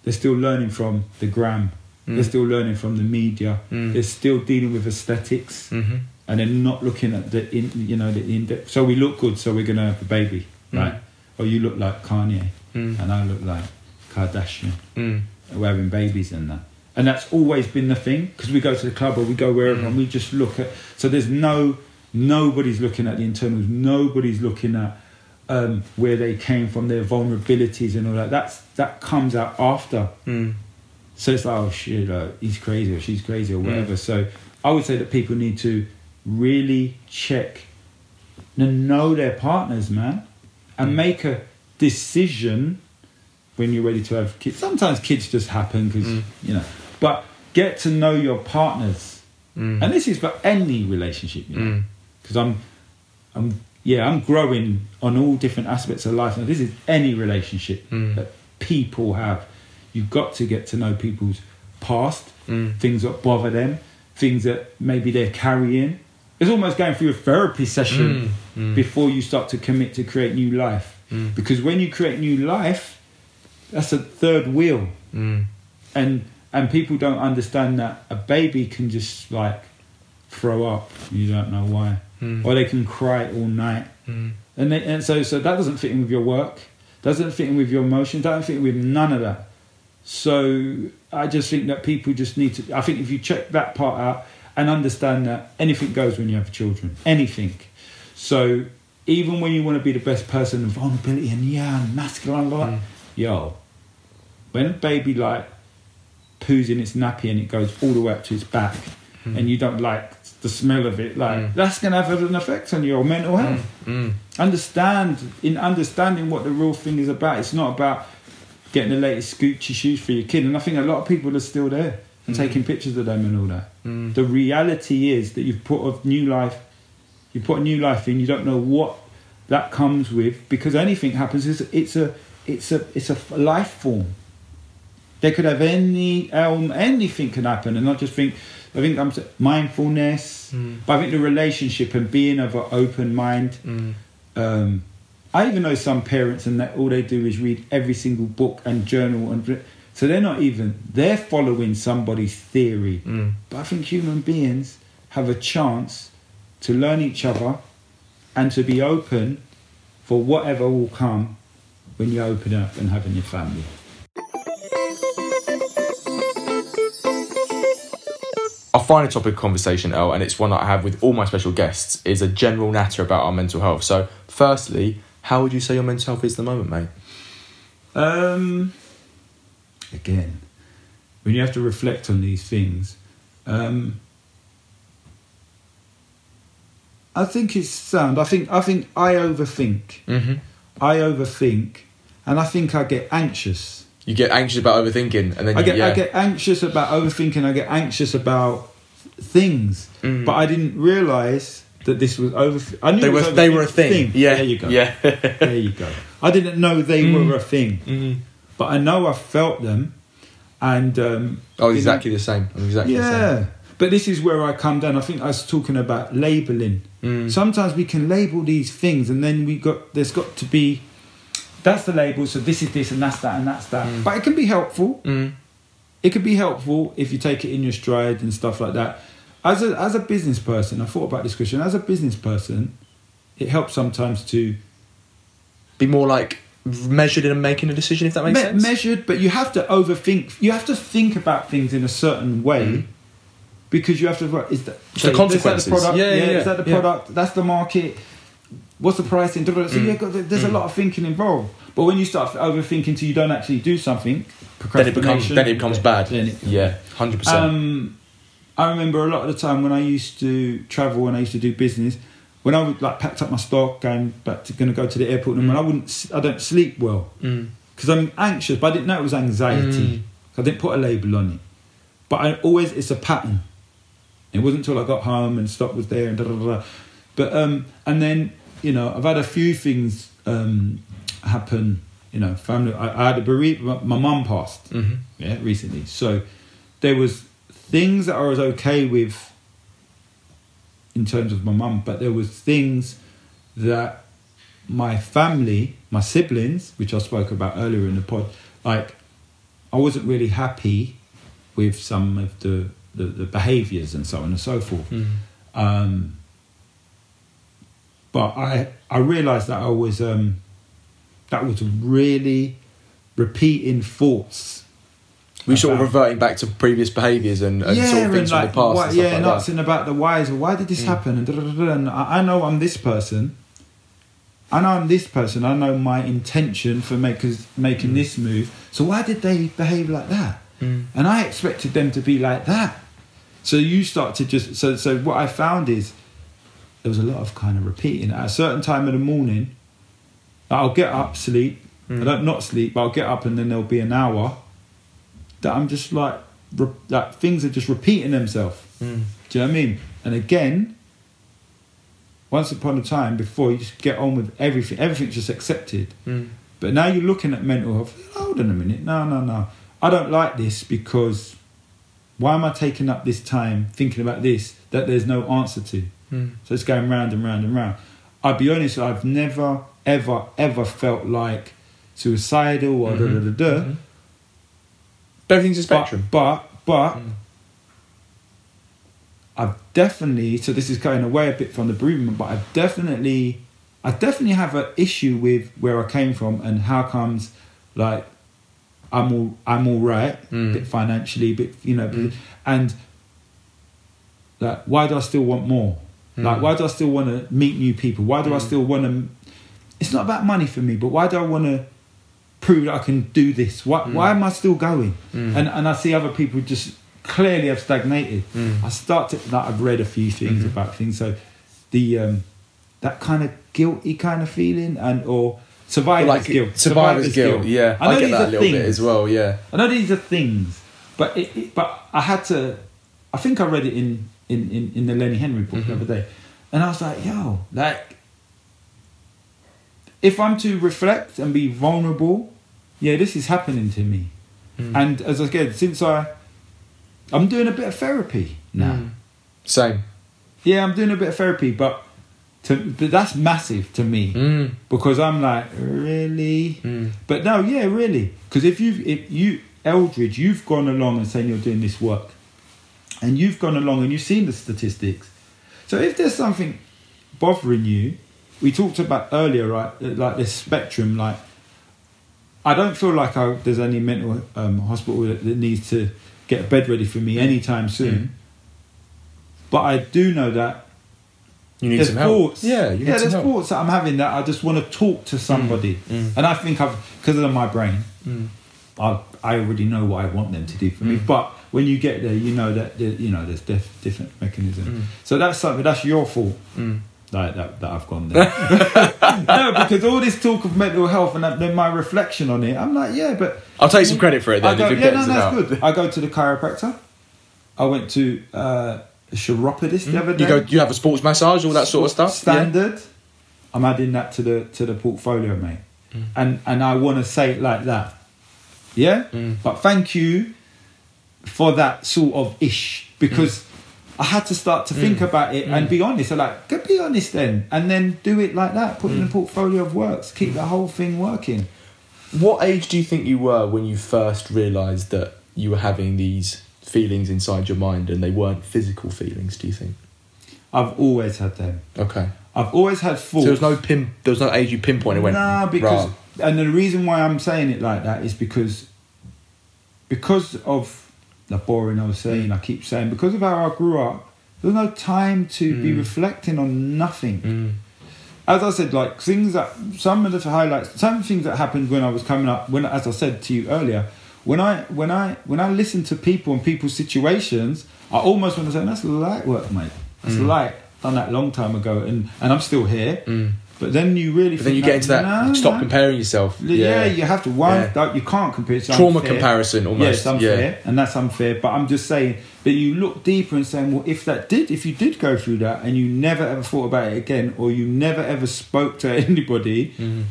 They're still learning from the gram. Mm. They're still learning from the media. Mm. They're still dealing with aesthetics, mm-hmm. and they're not looking at the, in, you know, the index. So we look good, so we're gonna have a baby, mm. right? Or you look like Kanye, mm. and I look like Kardashian. Mm. We're having babies and that, and that's always been the thing. Because we go to the club or we go wherever, mm. and we just look at. So there's no nobody's looking at the internals. Nobody's looking at um, where they came from, their vulnerabilities and all that. That's that comes out after. Mm. So it's like, oh shit, like, he's crazy or she's crazy or whatever. Mm. So I would say that people need to really check and know their partners, man, and mm. make a decision when you're ready to have kids. Sometimes kids just happen because mm. you know, but get to know your partners, mm. and this is for any relationship, you know, because mm. I'm, I'm yeah, I'm growing on all different aspects of life. Now this is any relationship mm. that people have. You've got to get to know people's past, mm. things that bother them, things that maybe they're carrying. It's almost going through a therapy session mm. Mm. before you start to commit to create new life. Mm. Because when you create new life, that's a third wheel. Mm. And and people don't understand that a baby can just like throw up. You don't know why. Mm. Or they can cry all night. Mm. And they, and so so that doesn't fit in with your work. Doesn't fit in with your emotions. Doesn't fit in with none of that. So I just think that people just need to... I think if you check that part out and understand that anything goes when you have children. Anything. So even when you want to be the best person and vulnerability and yeah, and masculine, like, mm. yo, when a baby like poos in its nappy and it goes all the way up to its back mm. and you don't like the smell of it, like mm. that's going to have an effect on your mental health. Mm. Mm. Understand, in understanding what the real thing is about. It's not about getting the latest Gucci shoes for your kid. And I think a lot of people are still there mm. taking pictures of them and all that. Mm. The reality is that you've put a new life, you put a new life in, you don't know what that comes with, because anything happens, it's, it's a it's a it's a life form. They could have any, um, anything can happen. And I just think, I think I'm mindfulness, mm. but I think the relationship and being of an open mind, mm. um, I even know some parents and that all they do is read every single book and journal, and so they're not even they're following somebody's theory. Mm. But I think human beings have a chance to learn each other and to be open for whatever will come when you open up and having your family. Our final topic of conversation, El, and it's one that I have with all my special guests, is a general natter about our mental health. So, firstly, how would you say your mental health is at the moment, mate? Um, again, when you have to reflect on these things, um, I think it's sound. I think I think I overthink. Mm-hmm. I overthink, and I think I get anxious. You get anxious about overthinking, and then I you, get yeah. I get anxious about overthinking. I get anxious about things, mm. but I didn't realise that this was over. I knew they, it was were, over they were a thing. thing. Yeah, there you go. Yeah, there you go. I didn't know they mm. were a thing, mm. but I know I felt them, and um, oh, exactly the same. I'm exactly yeah. the same. But this is where I come down. I think I was talking about labelling. Mm. Sometimes we can label these things, and then we got there's got to be that's the label. So this is this, and that's that, and that's that. Mm. But it can be helpful. Mm. It can be helpful if you take it in your stride and stuff like that. As a as a business person, I thought about this question. As a business person, it helps sometimes to be more like measured in making a decision, if that makes me- sense. Measured, but you have to overthink. You have to think about things in a certain way mm. because you have to. Is that okay, the consequences? Is that the product? Yeah, yeah, yeah. Is that the product? Yeah. That's the market. What's the pricing? So mm. yeah, there's mm. a lot of thinking involved. But when you start overthinking until you don't actually do something, procrastination, then it becomes then it becomes bad. Then it becomes, yeah, hundred um, percent. I remember a lot of the time when I used to travel and I used to do business, when I would like packed up my stock, going back to going to go to the airport, and mm. when I wouldn't, I don't sleep well because mm. I'm anxious. But I didn't know it was anxiety. Mm. I didn't put a label on it. But I always, it's a pattern. It wasn't until I got home and stock was there and da da da. But um, and then you know I've had a few things um happen. You know, family. I, I had a bereavement. My mum passed. Mm-hmm. Yeah, recently. So there was. Things that I was okay with in terms of my mum, but there was things that my family, my siblings, which I spoke about earlier in the pod, like I wasn't really happy with some of the, the, the behaviours and so on and so forth. Mm-hmm. Um, but I I realised that I was um, that was really repeating thoughts. We sort of reverting back to previous behaviours and, and yeah, sort of things from like, the past. Why, and stuff yeah, like nuts that. And about the whys. Why did this mm. happen? And, and I know I'm this person, I know I'm this person, I know my intention for make, making mm. this move, so why did they behave like that? Mm. And I expected them to be like that. So you start to just... So, so what I found is there was a lot of kind of repeating. At a certain time of the morning, I'll get up, sleep. Mm. I don't not sleep, but I'll get up and then there'll be an hour that I'm just like... Re, like things are just repeating themselves. Mm. Do you know what I mean? And again... Once upon a time, before, you just get on with everything. Everything's just accepted. Mm. But now you're looking at mental health. Hold on a minute. No, no, no. I don't like this because why am I taking up this time thinking about this that there's no answer to? Mm. So it's going round and round and round. I'll be honest, I've never, ever, ever felt like suicidal or mm-hmm. da, da, da, da. Mm-hmm. Everything's a spectrum. But, but... but mm. I've definitely, so this is going away a bit from the bereavement, but I've definitely, I definitely have an issue with where I came from and how comes, like, I'm all, I'm all right, mm. a bit financially, a bit, you know, mm. and like, why do I still want more? Mm. Like, why do I still want to meet new people? Why do mm. I still want to, it's not about money for me, but why do I want to prove that I can do this? Why, mm. why am I still going? Mm. And and I see other people just, clearly I've stagnated. Mm. I started that like, I've read a few things mm-hmm. about things, so the um, that kind of guilty kind of feeling and or survivor's like, guilt survivor's, survivor's guilt. guilt yeah I, know I get these that a little things. Bit as well yeah I know these are things but it, it, but I had to I think I read it in in, in, in the Lenny Henry book mm-hmm. the other day and I was like yo like if I'm to reflect and be vulnerable yeah this is happening to me mm. and as I said since I I'm doing a bit of therapy now. Mm. Same. Yeah, I'm doing a bit of therapy, but to, but that's massive to me mm. because I'm like, really? Mm. But no, yeah, really. Because if you, if you, Eldridge, you've gone along and saying you're doing this work, and you've gone along and you've seen the statistics. So if there's something bothering you, we talked about earlier, right? Like this spectrum. Like, I don't feel like I, there's any mental um, hospital that, that needs to get a bed ready for me anytime soon mm. but I do know that you need some help thoughts, yeah, you need yeah there's help. Thoughts that I'm having that I just want to talk to somebody mm. Mm. and I think I've because of my brain mm. I I already know what I want them to do for mm. me but when you get there you know that you know there's def, different mechanisms mm. so that's something that's your fault mm. like that, that I've gone there no because all this talk of mental health and then my reflection on it I'm like yeah but I'll take some credit for it then I go, if it yeah no that's out. Good I go to the chiropractor I went to uh, a chiropodist mm. the other day you, go, you have a sports massage all that sort of stuff standard yeah. I'm adding that to the to the portfolio mate mm. and and I want to say it like that yeah mm. but thank you for that sort of ish because mm. I had to start to think mm. about it mm. and be honest. I'm like, go be honest then. And then do it like that. Put mm. in a portfolio of works. Keep mm. the whole thing working. What age do you think you were when you first realised that you were having these feelings inside your mind and they weren't physical feelings, do you think? I've always had them. Okay. I've always had thoughts. So there was no, pin, there was no age you pinpointed it went, nah, because... Rah. And the reason why I'm saying it like that is because... Because of... the boring I was saying mm. I keep saying because of how I grew up there's no time to mm. be reflecting on nothing mm. as I said like things that some of the highlights some things that happened when I was coming up when as I said to you earlier when I when I when I listen to people and people's situations I almost want to say that's light work mate that's mm. light done that long time ago and, and I'm still here mm. but then you really but then you get into that no, stop no. comparing yourself yeah. yeah you have to one yeah. like, you can't compare it's trauma unfair. Comparison almost yes unfair yeah. and that's unfair but I'm just saying but you look deeper and saying well if that did if you did go through that and you never ever thought about it again or you never ever spoke to anybody mm.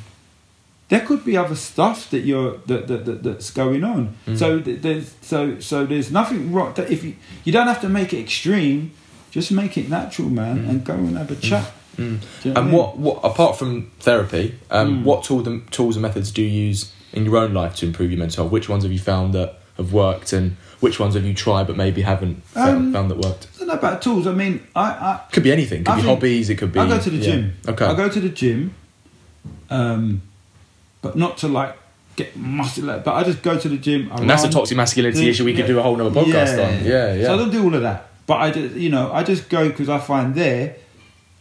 there could be other stuff that you're that, that, that that's going on mm. so there's so so there's nothing wrong that if you you don't have to make it extreme just make it natural man mm. and go and have a chat mm. Mm. Do you know what and I mean? what, what apart from therapy um, mm. what tool, the, tools and methods do you use in your own life to improve your mental health? Which ones have you found that have worked and which ones have you tried but maybe haven't found, um, found that worked? I don't know about tools. I mean I, I could be anything. It could I be think, hobbies. It could be I go to the yeah. gym. Okay. I go to the gym um, but not to like get muscular but I just go to the gym I and run, that's a toxic masculinity the, issue we yeah. could do a whole nother podcast yeah. on yeah yeah. So I don't do all of that but I just, you know I just go because I find there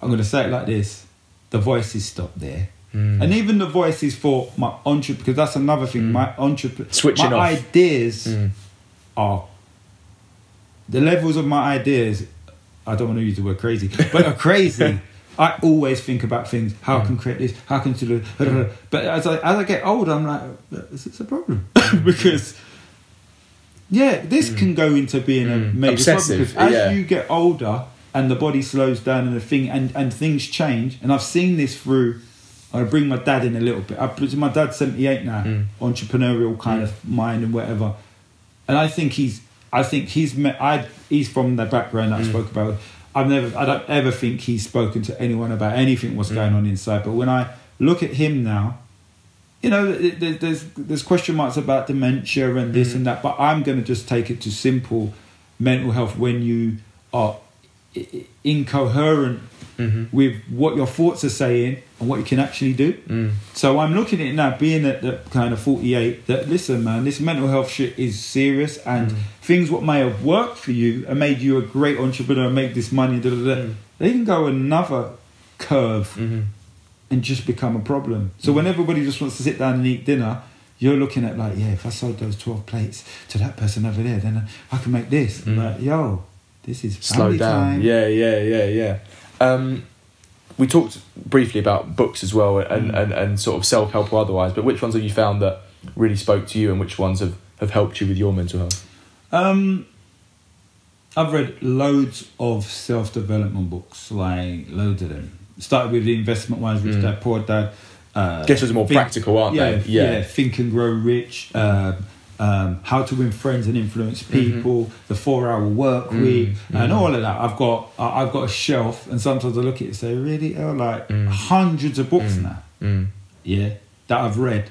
I'm going to say it like this. The voices stop there. Mm. And even the voice is for my entrepreneur, because that's another thing. Mm. My entrepreneur, switching my off. ideas mm. are the levels of my ideas. I don't want to use the word crazy, but are crazy. I always think about things. How mm. I can create this? How can do this? Mm. But as I as I get older, I'm like, it's a problem because yeah, this mm. can go into being mm. a major Obsessive. problem because yeah. as you get older and the body slows down and the thing and, and things change. And I've seen this through. I bring my dad in a little bit. I, my dad's seventy-eight now, mm. entrepreneurial kind mm. of mind and whatever. And I think he's, I think he's, met, I he's from the background that mm. I spoke about. I've never, I don't ever think he's spoken to anyone about anything what's mm. going on inside. But when I look at him now, you know, there's there's question marks about dementia and this mm. and that. But I'm going to just take it to simple mental health when you are incoherent mm-hmm. with what your thoughts are saying and what you can actually do. Mm. So I'm looking at it now, being at the kind of forty-eight, that listen, man, this mental health shit is serious and mm. things what may have worked for you and made you a great entrepreneur and make this money, da, da, da, mm. they can go another curve mm-hmm. and just become a problem. So mm. when everybody just wants to sit down and eat dinner, you're looking at like, yeah, if I sold those twelve plates to that person over there, then I can make this. Mm. Like, yo, this is family time. Slow down. Yeah, yeah, yeah, yeah. Um, we talked briefly about books as well and, mm. and, and sort of self-help or otherwise, but which ones have you found that really spoke to you and which ones have, have helped you with your mental health? Um, I've read loads of self-development books, like loads of them. Started with The Investment Wise, Rich mm. Dad, Poor Dad. Uh, I guess those are more think, practical, aren't yeah, they? Yeah. yeah, Think and Grow Rich, uh, um, How to Win Friends and Influence People, mm-hmm. The Four-Hour Work Week, mm-hmm. and all of that. I've got I've got a shelf, and sometimes I look at it and say, really, oh, like mm. hundreds of books mm. now, mm. yeah, that I've read.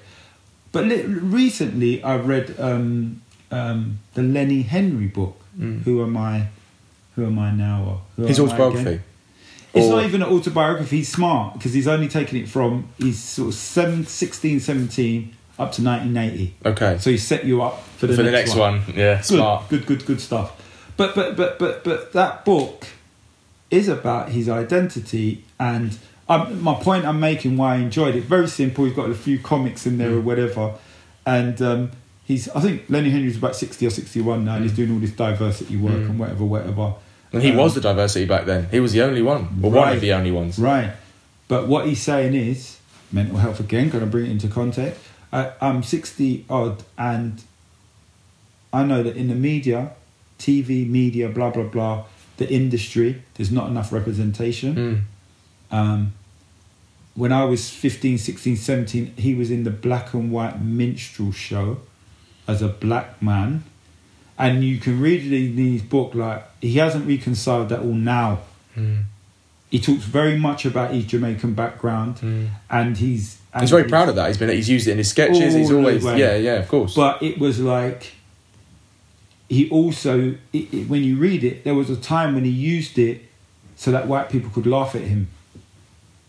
But li- recently, I read um, um, the Lenny Henry book. Mm. Who am I? Who am I now? Or His autobiography. It's or, not even an autobiography. He's smart because he's only taken it from he's sort of seven, sixteen, seventeen up to nineteen eighty. Okay. So he set you up for the for next, the next one. one. Yeah, good, smart. Good, good, good stuff. But but but but but that book is about his identity, and I'm, my point I'm making why I enjoyed it. Very simple. He's got a few comics in there mm. or whatever, and um, he's I think Lenny Henry's about sixty or sixty-one now, and mm. he's doing all this diversity work mm. and whatever, whatever. And he um, was the diversity back then. He was the only one, or right, one of the only ones. Right. But what he's saying is, mental health again, going to bring it into context. I, I'm sixty odd, and I know that in the media, T V, media, blah, blah, blah, the industry, there's not enough representation. Mm. Um, when I was fifteen, sixteen, seventeen, he was in the black and white minstrel show as a black man. And you can read in his book, like, he hasn't reconciled that all now. Mm. He talks very much about his Jamaican background, mm. and he's... And he's very he's, proud of that. He's been he's used it in his sketches. He's always... Way. Yeah, yeah, of course. But it was like... He also... It, it, when you read it, there was a time when he used it so that white people could laugh at him.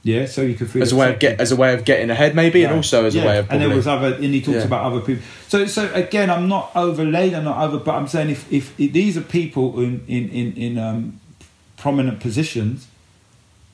Yeah, so you could feel... As a way of get, as a way of getting ahead, maybe, right. and also as yeah. a way of... Probably, and there was other... And he talks yeah. about other people. So, so again, I'm not overlaid, I'm not over... But I'm saying if, if, if these are people in, in, in, in um, prominent positions,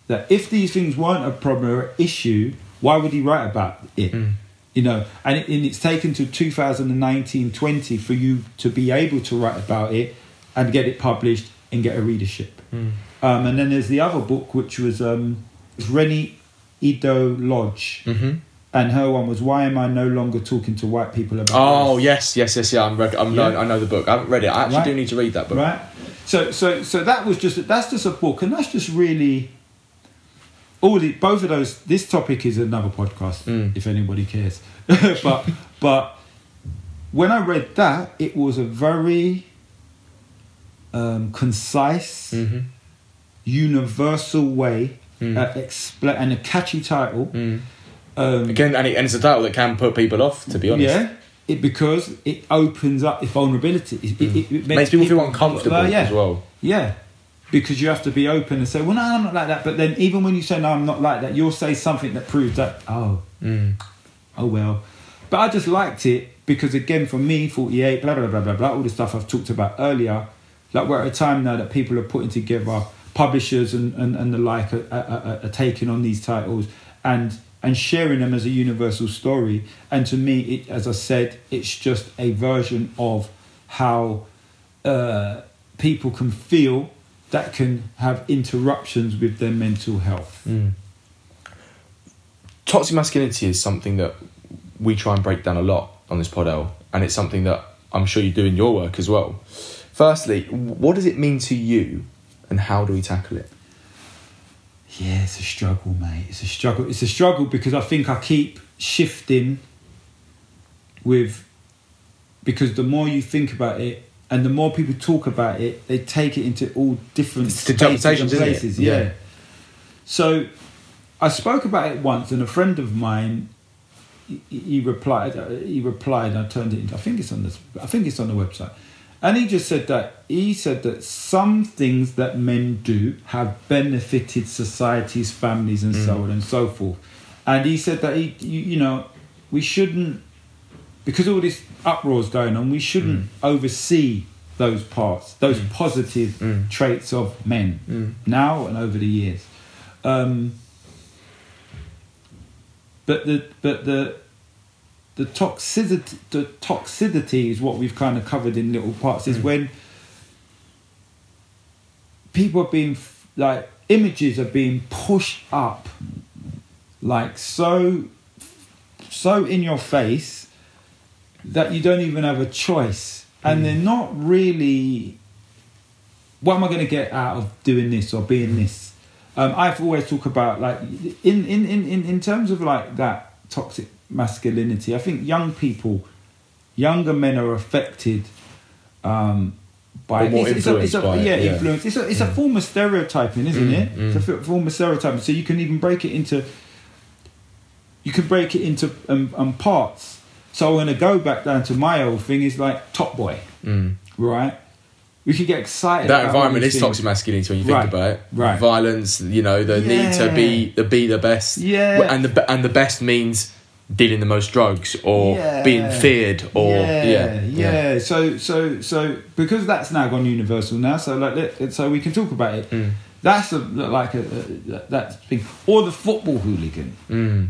that if these things weren't a problem or an issue, why would he write about it? Mm. You know, and, it, and it's taken to two thousand nineteen twenty for you to be able to write about it and get it published and get a readership. Mm. Um, and then there's the other book, which was... Um, It's Rennie Ido Lodge, mm-hmm. and her one was "Why Am I No Longer Talking to White People About?" Oh, this? yes, yes, yes, yeah. I'm, read, I'm yeah. I know the book. I haven't read it. I actually right. do need to read that book. Right. So, so, so that was just that's just a book, and that's just really all the both of those. This topic is another podcast, mm. if anybody cares. but, but when I read that, it was a very um, concise, mm-hmm. universal way. Mm. Uh, expl- and a catchy title mm. um, again and, it, and it's a title that can put people off, to be honest, yeah it, because it opens up vulnerability. It, mm. it, it makes, makes people feel uncomfortable well, yeah. as well yeah because you have to be open and say, well, no, I'm not like that. But then even when you say, no, I'm not like that, you'll say something that proves that. oh mm. oh well but I just liked it because, again, for me, forty-eight, blah blah blah blah blah, all the stuff I've talked about earlier, like we're at a time now that people are putting together publishers and, and, and the like are, are, are taking on these titles, and and sharing them as a universal story. And to me, it, as I said, it's just a version of how uh, people can feel that can have interruptions with their mental health. Mm. Toxic masculinity is something that we try and break down a lot on this pod, El, and it's something that I'm sure you do in your work as well. Firstly, what does it mean to you and how do we tackle it? Yeah, it's a struggle, mate. It's a struggle. It's a struggle because I think I keep shifting with... Because the more you think about it and the more people talk about it, they take it into all different spaces and places. Yeah. yeah. So I spoke about it once and a friend of mine... He replied. He replied. And I turned it into. I think it's on this. I think it's on the website. And he just said that he said that some things that men do have benefited societies, families, and mm. so on and so forth. And he said that he, you, you know, we shouldn't, because all this uproar is going on, we shouldn't mm. oversee those parts, those mm. positive mm. traits of men mm. now and over the years. Um, But the but the the toxicity the toxicity is what we've kind of covered in little parts. Is mm. when people are being like images are being pushed up, like so so in your face that you don't even have a choice, and mm. they're not really. What am I going to get out of doing this or being mm. this? Um, I've always talked about, like, in, in, in, in terms of, like, that toxic masculinity, I think young people, younger men are affected um, by... More it's, influenced it's a, it's a, by yeah, it, yeah, influence. It's a, it's mm. a form of stereotyping, isn't mm, it? Mm. It's a form of stereotyping. So you can even break it into... You can break it into um, um, parts. So I'm going to go back down to my old thing, is, like, Top Boy, mm. right? We could get excited. That about environment is toxic masculinity when you think right, about it. Right. Violence, you know, the yeah. need to be the be the best. Yeah. And the and the best means dealing the most drugs or yeah. being feared or yeah. Yeah. yeah. yeah. So so so because that's now gone universal now, so like so we can talk about it. Mm. That's a, like a, a that thing. Or the football hooligan. Mm.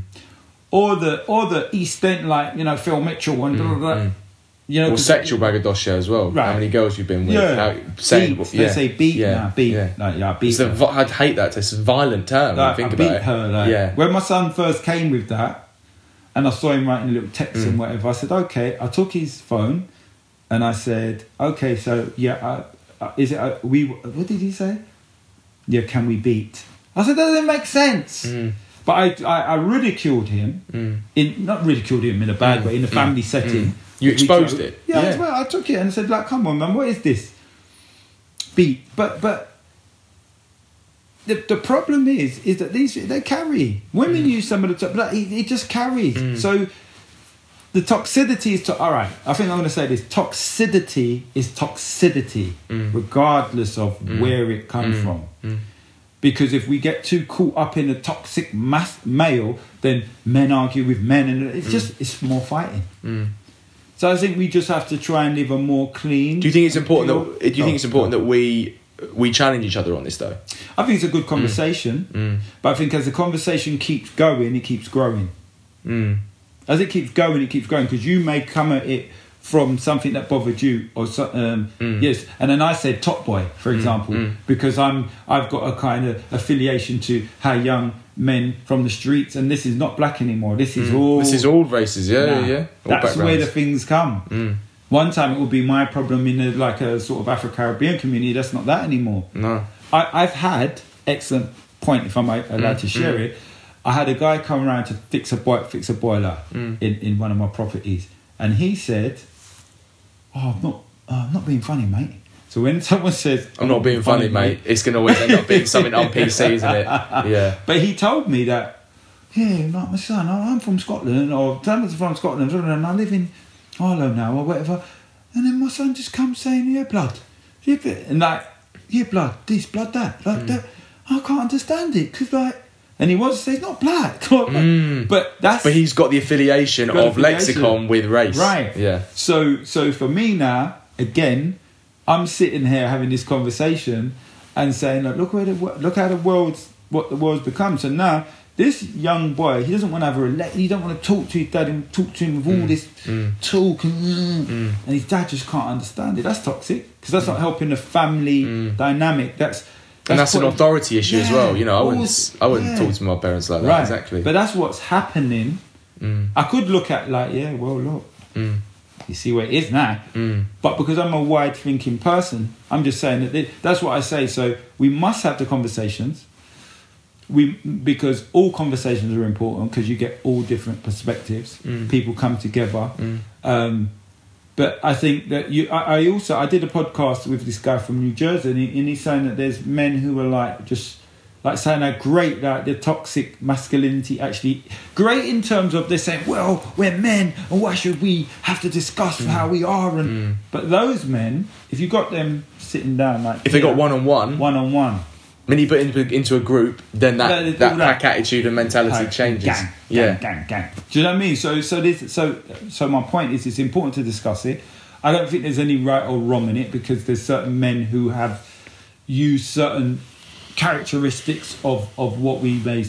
Or the or the East End, like, you know, Phil Mitchell and mm. blah blah blah. Mm. You know, well, sexual braggadocio as well. Right. How many girls you've been with? Yeah. How, saying, beat. Yeah. They say beat. Yeah. Nah, beat. Yeah. No, yeah, I beat. Her. A, I'd hate that. It's a violent term. Like, think I about beat it. Her. Like, yeah. When my son first came with that, and I saw him writing little texts mm. and whatever, I said, "Okay." I took his phone, and I said, "Okay, so yeah, uh, is it uh, we? What did he say? Yeah, can we beat?" I said, "That doesn't make sense." Mm. But I, I, I ridiculed him mm. in not ridiculed him in a bad mm. way in a family mm. setting. Mm. You exposed it. Yeah, yeah. I, well, I took it and said, like, come on, man, what is this? Beat. But but the the problem is is that these they carry. Women mm. use some of the... But it, it just carries. Mm. So the toxicity is... To, all right, I think I'm going to say this. Toxicity is toxicity, mm. regardless of mm. where it comes mm. from. Mm. Because if we get too caught up in a toxic mass male, then men argue with men and it's mm. just... It's more fighting. Mm. So I think we just have to try and live a more clean... Do you think it's important that Do you oh, think it's important oh. that we we challenge each other on this, though? I think it's a good conversation. Mm. But I think as the conversation keeps going, it keeps growing. Mm. As it keeps going, it keeps growing. Because you may come at it from something that bothered you. or so, um, mm. Yes. And then I said Top Boy, for example. Mm. Because I'm, I've got a kind of affiliation to how young... men from the streets, and this is not black anymore. This is mm. all. This is all races, yeah, nah, yeah. yeah. That's where the things come. Mm. One time it would be my problem in a, like a sort of Afro-Caribbean community. That's not that anymore. No, I, I've had excellent point. If I'm allowed mm. to share mm. it, I had a guy come around to fix a boi- fix a boiler mm. in, in one of my properties, and he said, "Oh, I'm not, uh, I'm not being funny, mate." So when someone says... I'm not being funny, funny mate, it's going to always end up being something on P C, isn't it? Yeah. But he told me that, yeah, like my son, I'm from Scotland, or someone's from Scotland, and I live in Harlem now, or whatever. And then my son just comes saying, yeah, blood. And like, yeah, blood, this, blood, that, blood, mm. that. I can't understand it, because like... And he was, he's not black. mm. But that's... But he's got the affiliation got of affiliation. Lexicon with race. Right. Yeah. So, so for me now, again... I'm sitting here having this conversation and saying, look, look where the look how the world's what the world's become. So now This young boy, he doesn't want to have a relation. He don't want to talk to his dad and talk to him with all mm. this mm. talk. And, mm. and his dad just can't understand it. That's toxic because that's mm. not helping the family mm. dynamic. That's, that's and that's an authority issue yeah, as well. You know, I wouldn't, I wouldn't yeah. talk to my parents like that. Right. Exactly. But that's what's happening. Mm. I could look at like, yeah, well, look, mm. you see where it is now. Mm. But because I'm a wide thinking person, I'm just saying that they, that's what I say. So we must have the conversations. We because all conversations are important because you get all different perspectives. Mm. People come together, mm. um, but I think that you. I, I also I did a podcast with this guy from New Jersey, and, he, and he's saying that there's men who are like just like saying how great that like, the toxic masculinity actually great in terms of they're saying well we're men and why should we have to discuss mm. how we are and mm. but those men if you got them sitting down like if here, they got one on one one on one. When you put into, into a group, then that, no, that pack attitude and mentality like, changes. Gang, yeah, gang, gang, gang. Do you know what I mean? So, so, this, so, so my point is, it's important to discuss it. I don't think there's any right or wrong in it because there's certain men who have used certain characteristics of, of what we may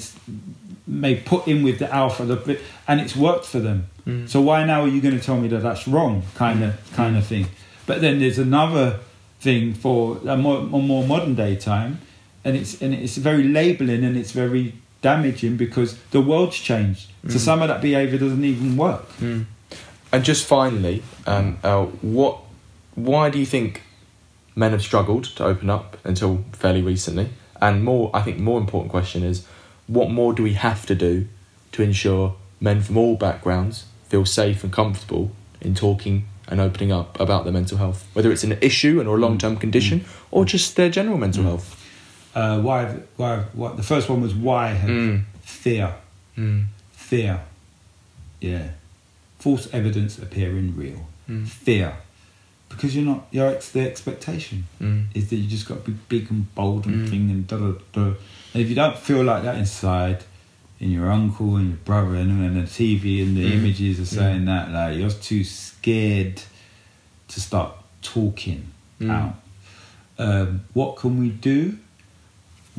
may put in with the alpha, the, and it's worked for them. Mm. So why now are you going to tell me that that's wrong? Kind of, mm. kind of thing. But then there's another thing for a more, a more modern day time. And it's and it's very labelling and it's very damaging because the world's changed. Mm. So some of that behaviour doesn't even work. Mm. And just finally, um, uh, what? Why do you think men have struggled to open up until fairly recently? And more, I think, more important question is, what more do we have to do to ensure men from all backgrounds feel safe and comfortable in talking and opening up about their mental health, whether it's an issue and or a long-term condition, mm. or just their general mental mm. health? Uh, why? Why? What? The first one was why have mm. fear, mm. fear, yeah, false evidence appearing real, mm. fear, because you're not. You're ex- the expectation mm. is that you just got to be big and bold and mm. thing and da da da. And if you don't feel like that inside, and your uncle and your brother and, and the T V and the mm. images are saying mm. that, like you're too scared to start talking mm. out. Um, what can we do?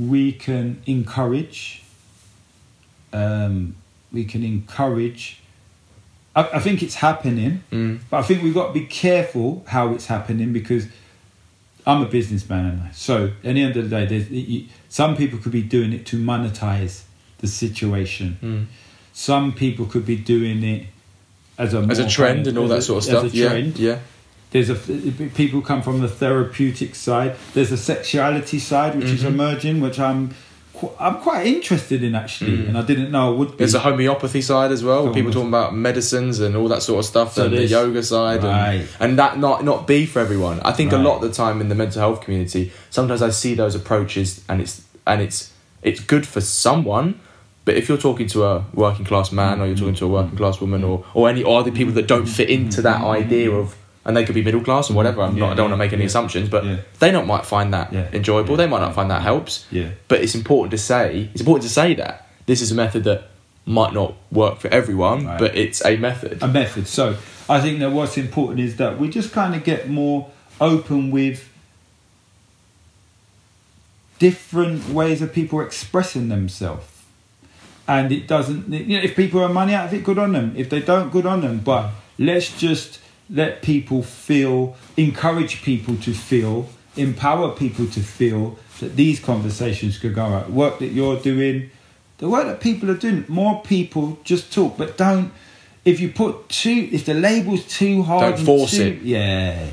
We can encourage. Um, we can encourage. I, I think it's happening, mm. but I think we've got to be careful how it's happening because I'm a businessman, so at the end of the day, you, some people could be doing it to monetize the situation. Mm. Some people could be doing it as a as a trend and all that sort of stuff. As a trend, yeah. yeah. There's a people come from the therapeutic side. There's a sexuality side which mm-hmm. is emerging, which I'm qu- I'm quite interested in actually, mm. and I didn't know I would be. There's a homeopathy side as well. Where people talking about medicines and all that sort of stuff, so and the yoga side, right. and, and that not not be for everyone. I think right. a lot of the time in the mental health community, sometimes I see those approaches, and it's and it's it's good for someone. But if you're talking to a working class man, or you're talking to a working class woman, or or any or other people that don't fit into that idea of. And they could be middle class or whatever. I'm yeah, not. I don't yeah, want to make any yeah, assumptions, but yeah. they not might find that yeah, enjoyable. Yeah, they might not find that helps. Yeah. But it's important to say. It's important to say that this is a method that might not work for everyone, right. but it's a method. A method. So I think that what's important is that we just kind of get more open with different ways of people expressing themselves, and it doesn't. You know, if people earn money out of it, good on them. If they don't, good on them. But let's just. Let people feel, encourage people to feel, empower people to feel that these conversations could go out. Work that you're doing, the work that people are doing, more people just talk, but don't, if you put too, if the label's too hard. Don't force too, it. Yeah.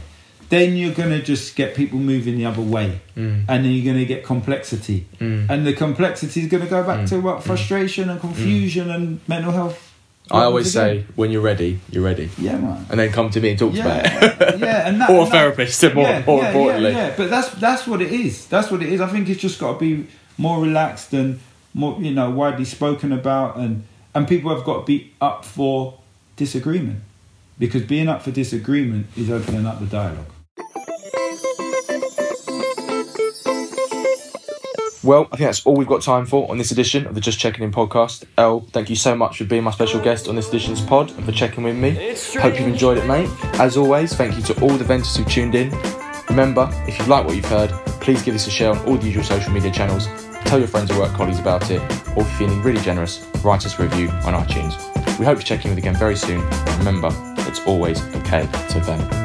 Then you're going to just get people moving the other way. Mm. And then you're going to get complexity. Mm. And the complexity is going to go back mm. to what? Frustration mm. and confusion mm. and mental health. What I always say, when you're ready, you're ready. Yeah, man. And then come to me and talk yeah, about it. yeah, and that, or a therapist, more, yeah, more yeah, importantly. Yeah, yeah, but that's that's what it is. That's what it is. I think it's just got to be more relaxed and more, you know, widely spoken about, and and people have got to be up for disagreement, because being up for disagreement is opening up the dialogue. Well, I think that's all we've got time for on this edition of the Just Checking In podcast. El, thank you so much for being my special guest on this edition's pod and for checking with me. Hope you've enjoyed it, mate. As always, thank you to all the Venters who tuned in. Remember, if you've liked what you've heard, please give us a share on all the usual social media channels. tell your friends or work colleagues about it, or if you're feeling really generous, write us a review on iTunes. We hope to check in with you again very soon, and remember, it's always okay to vent.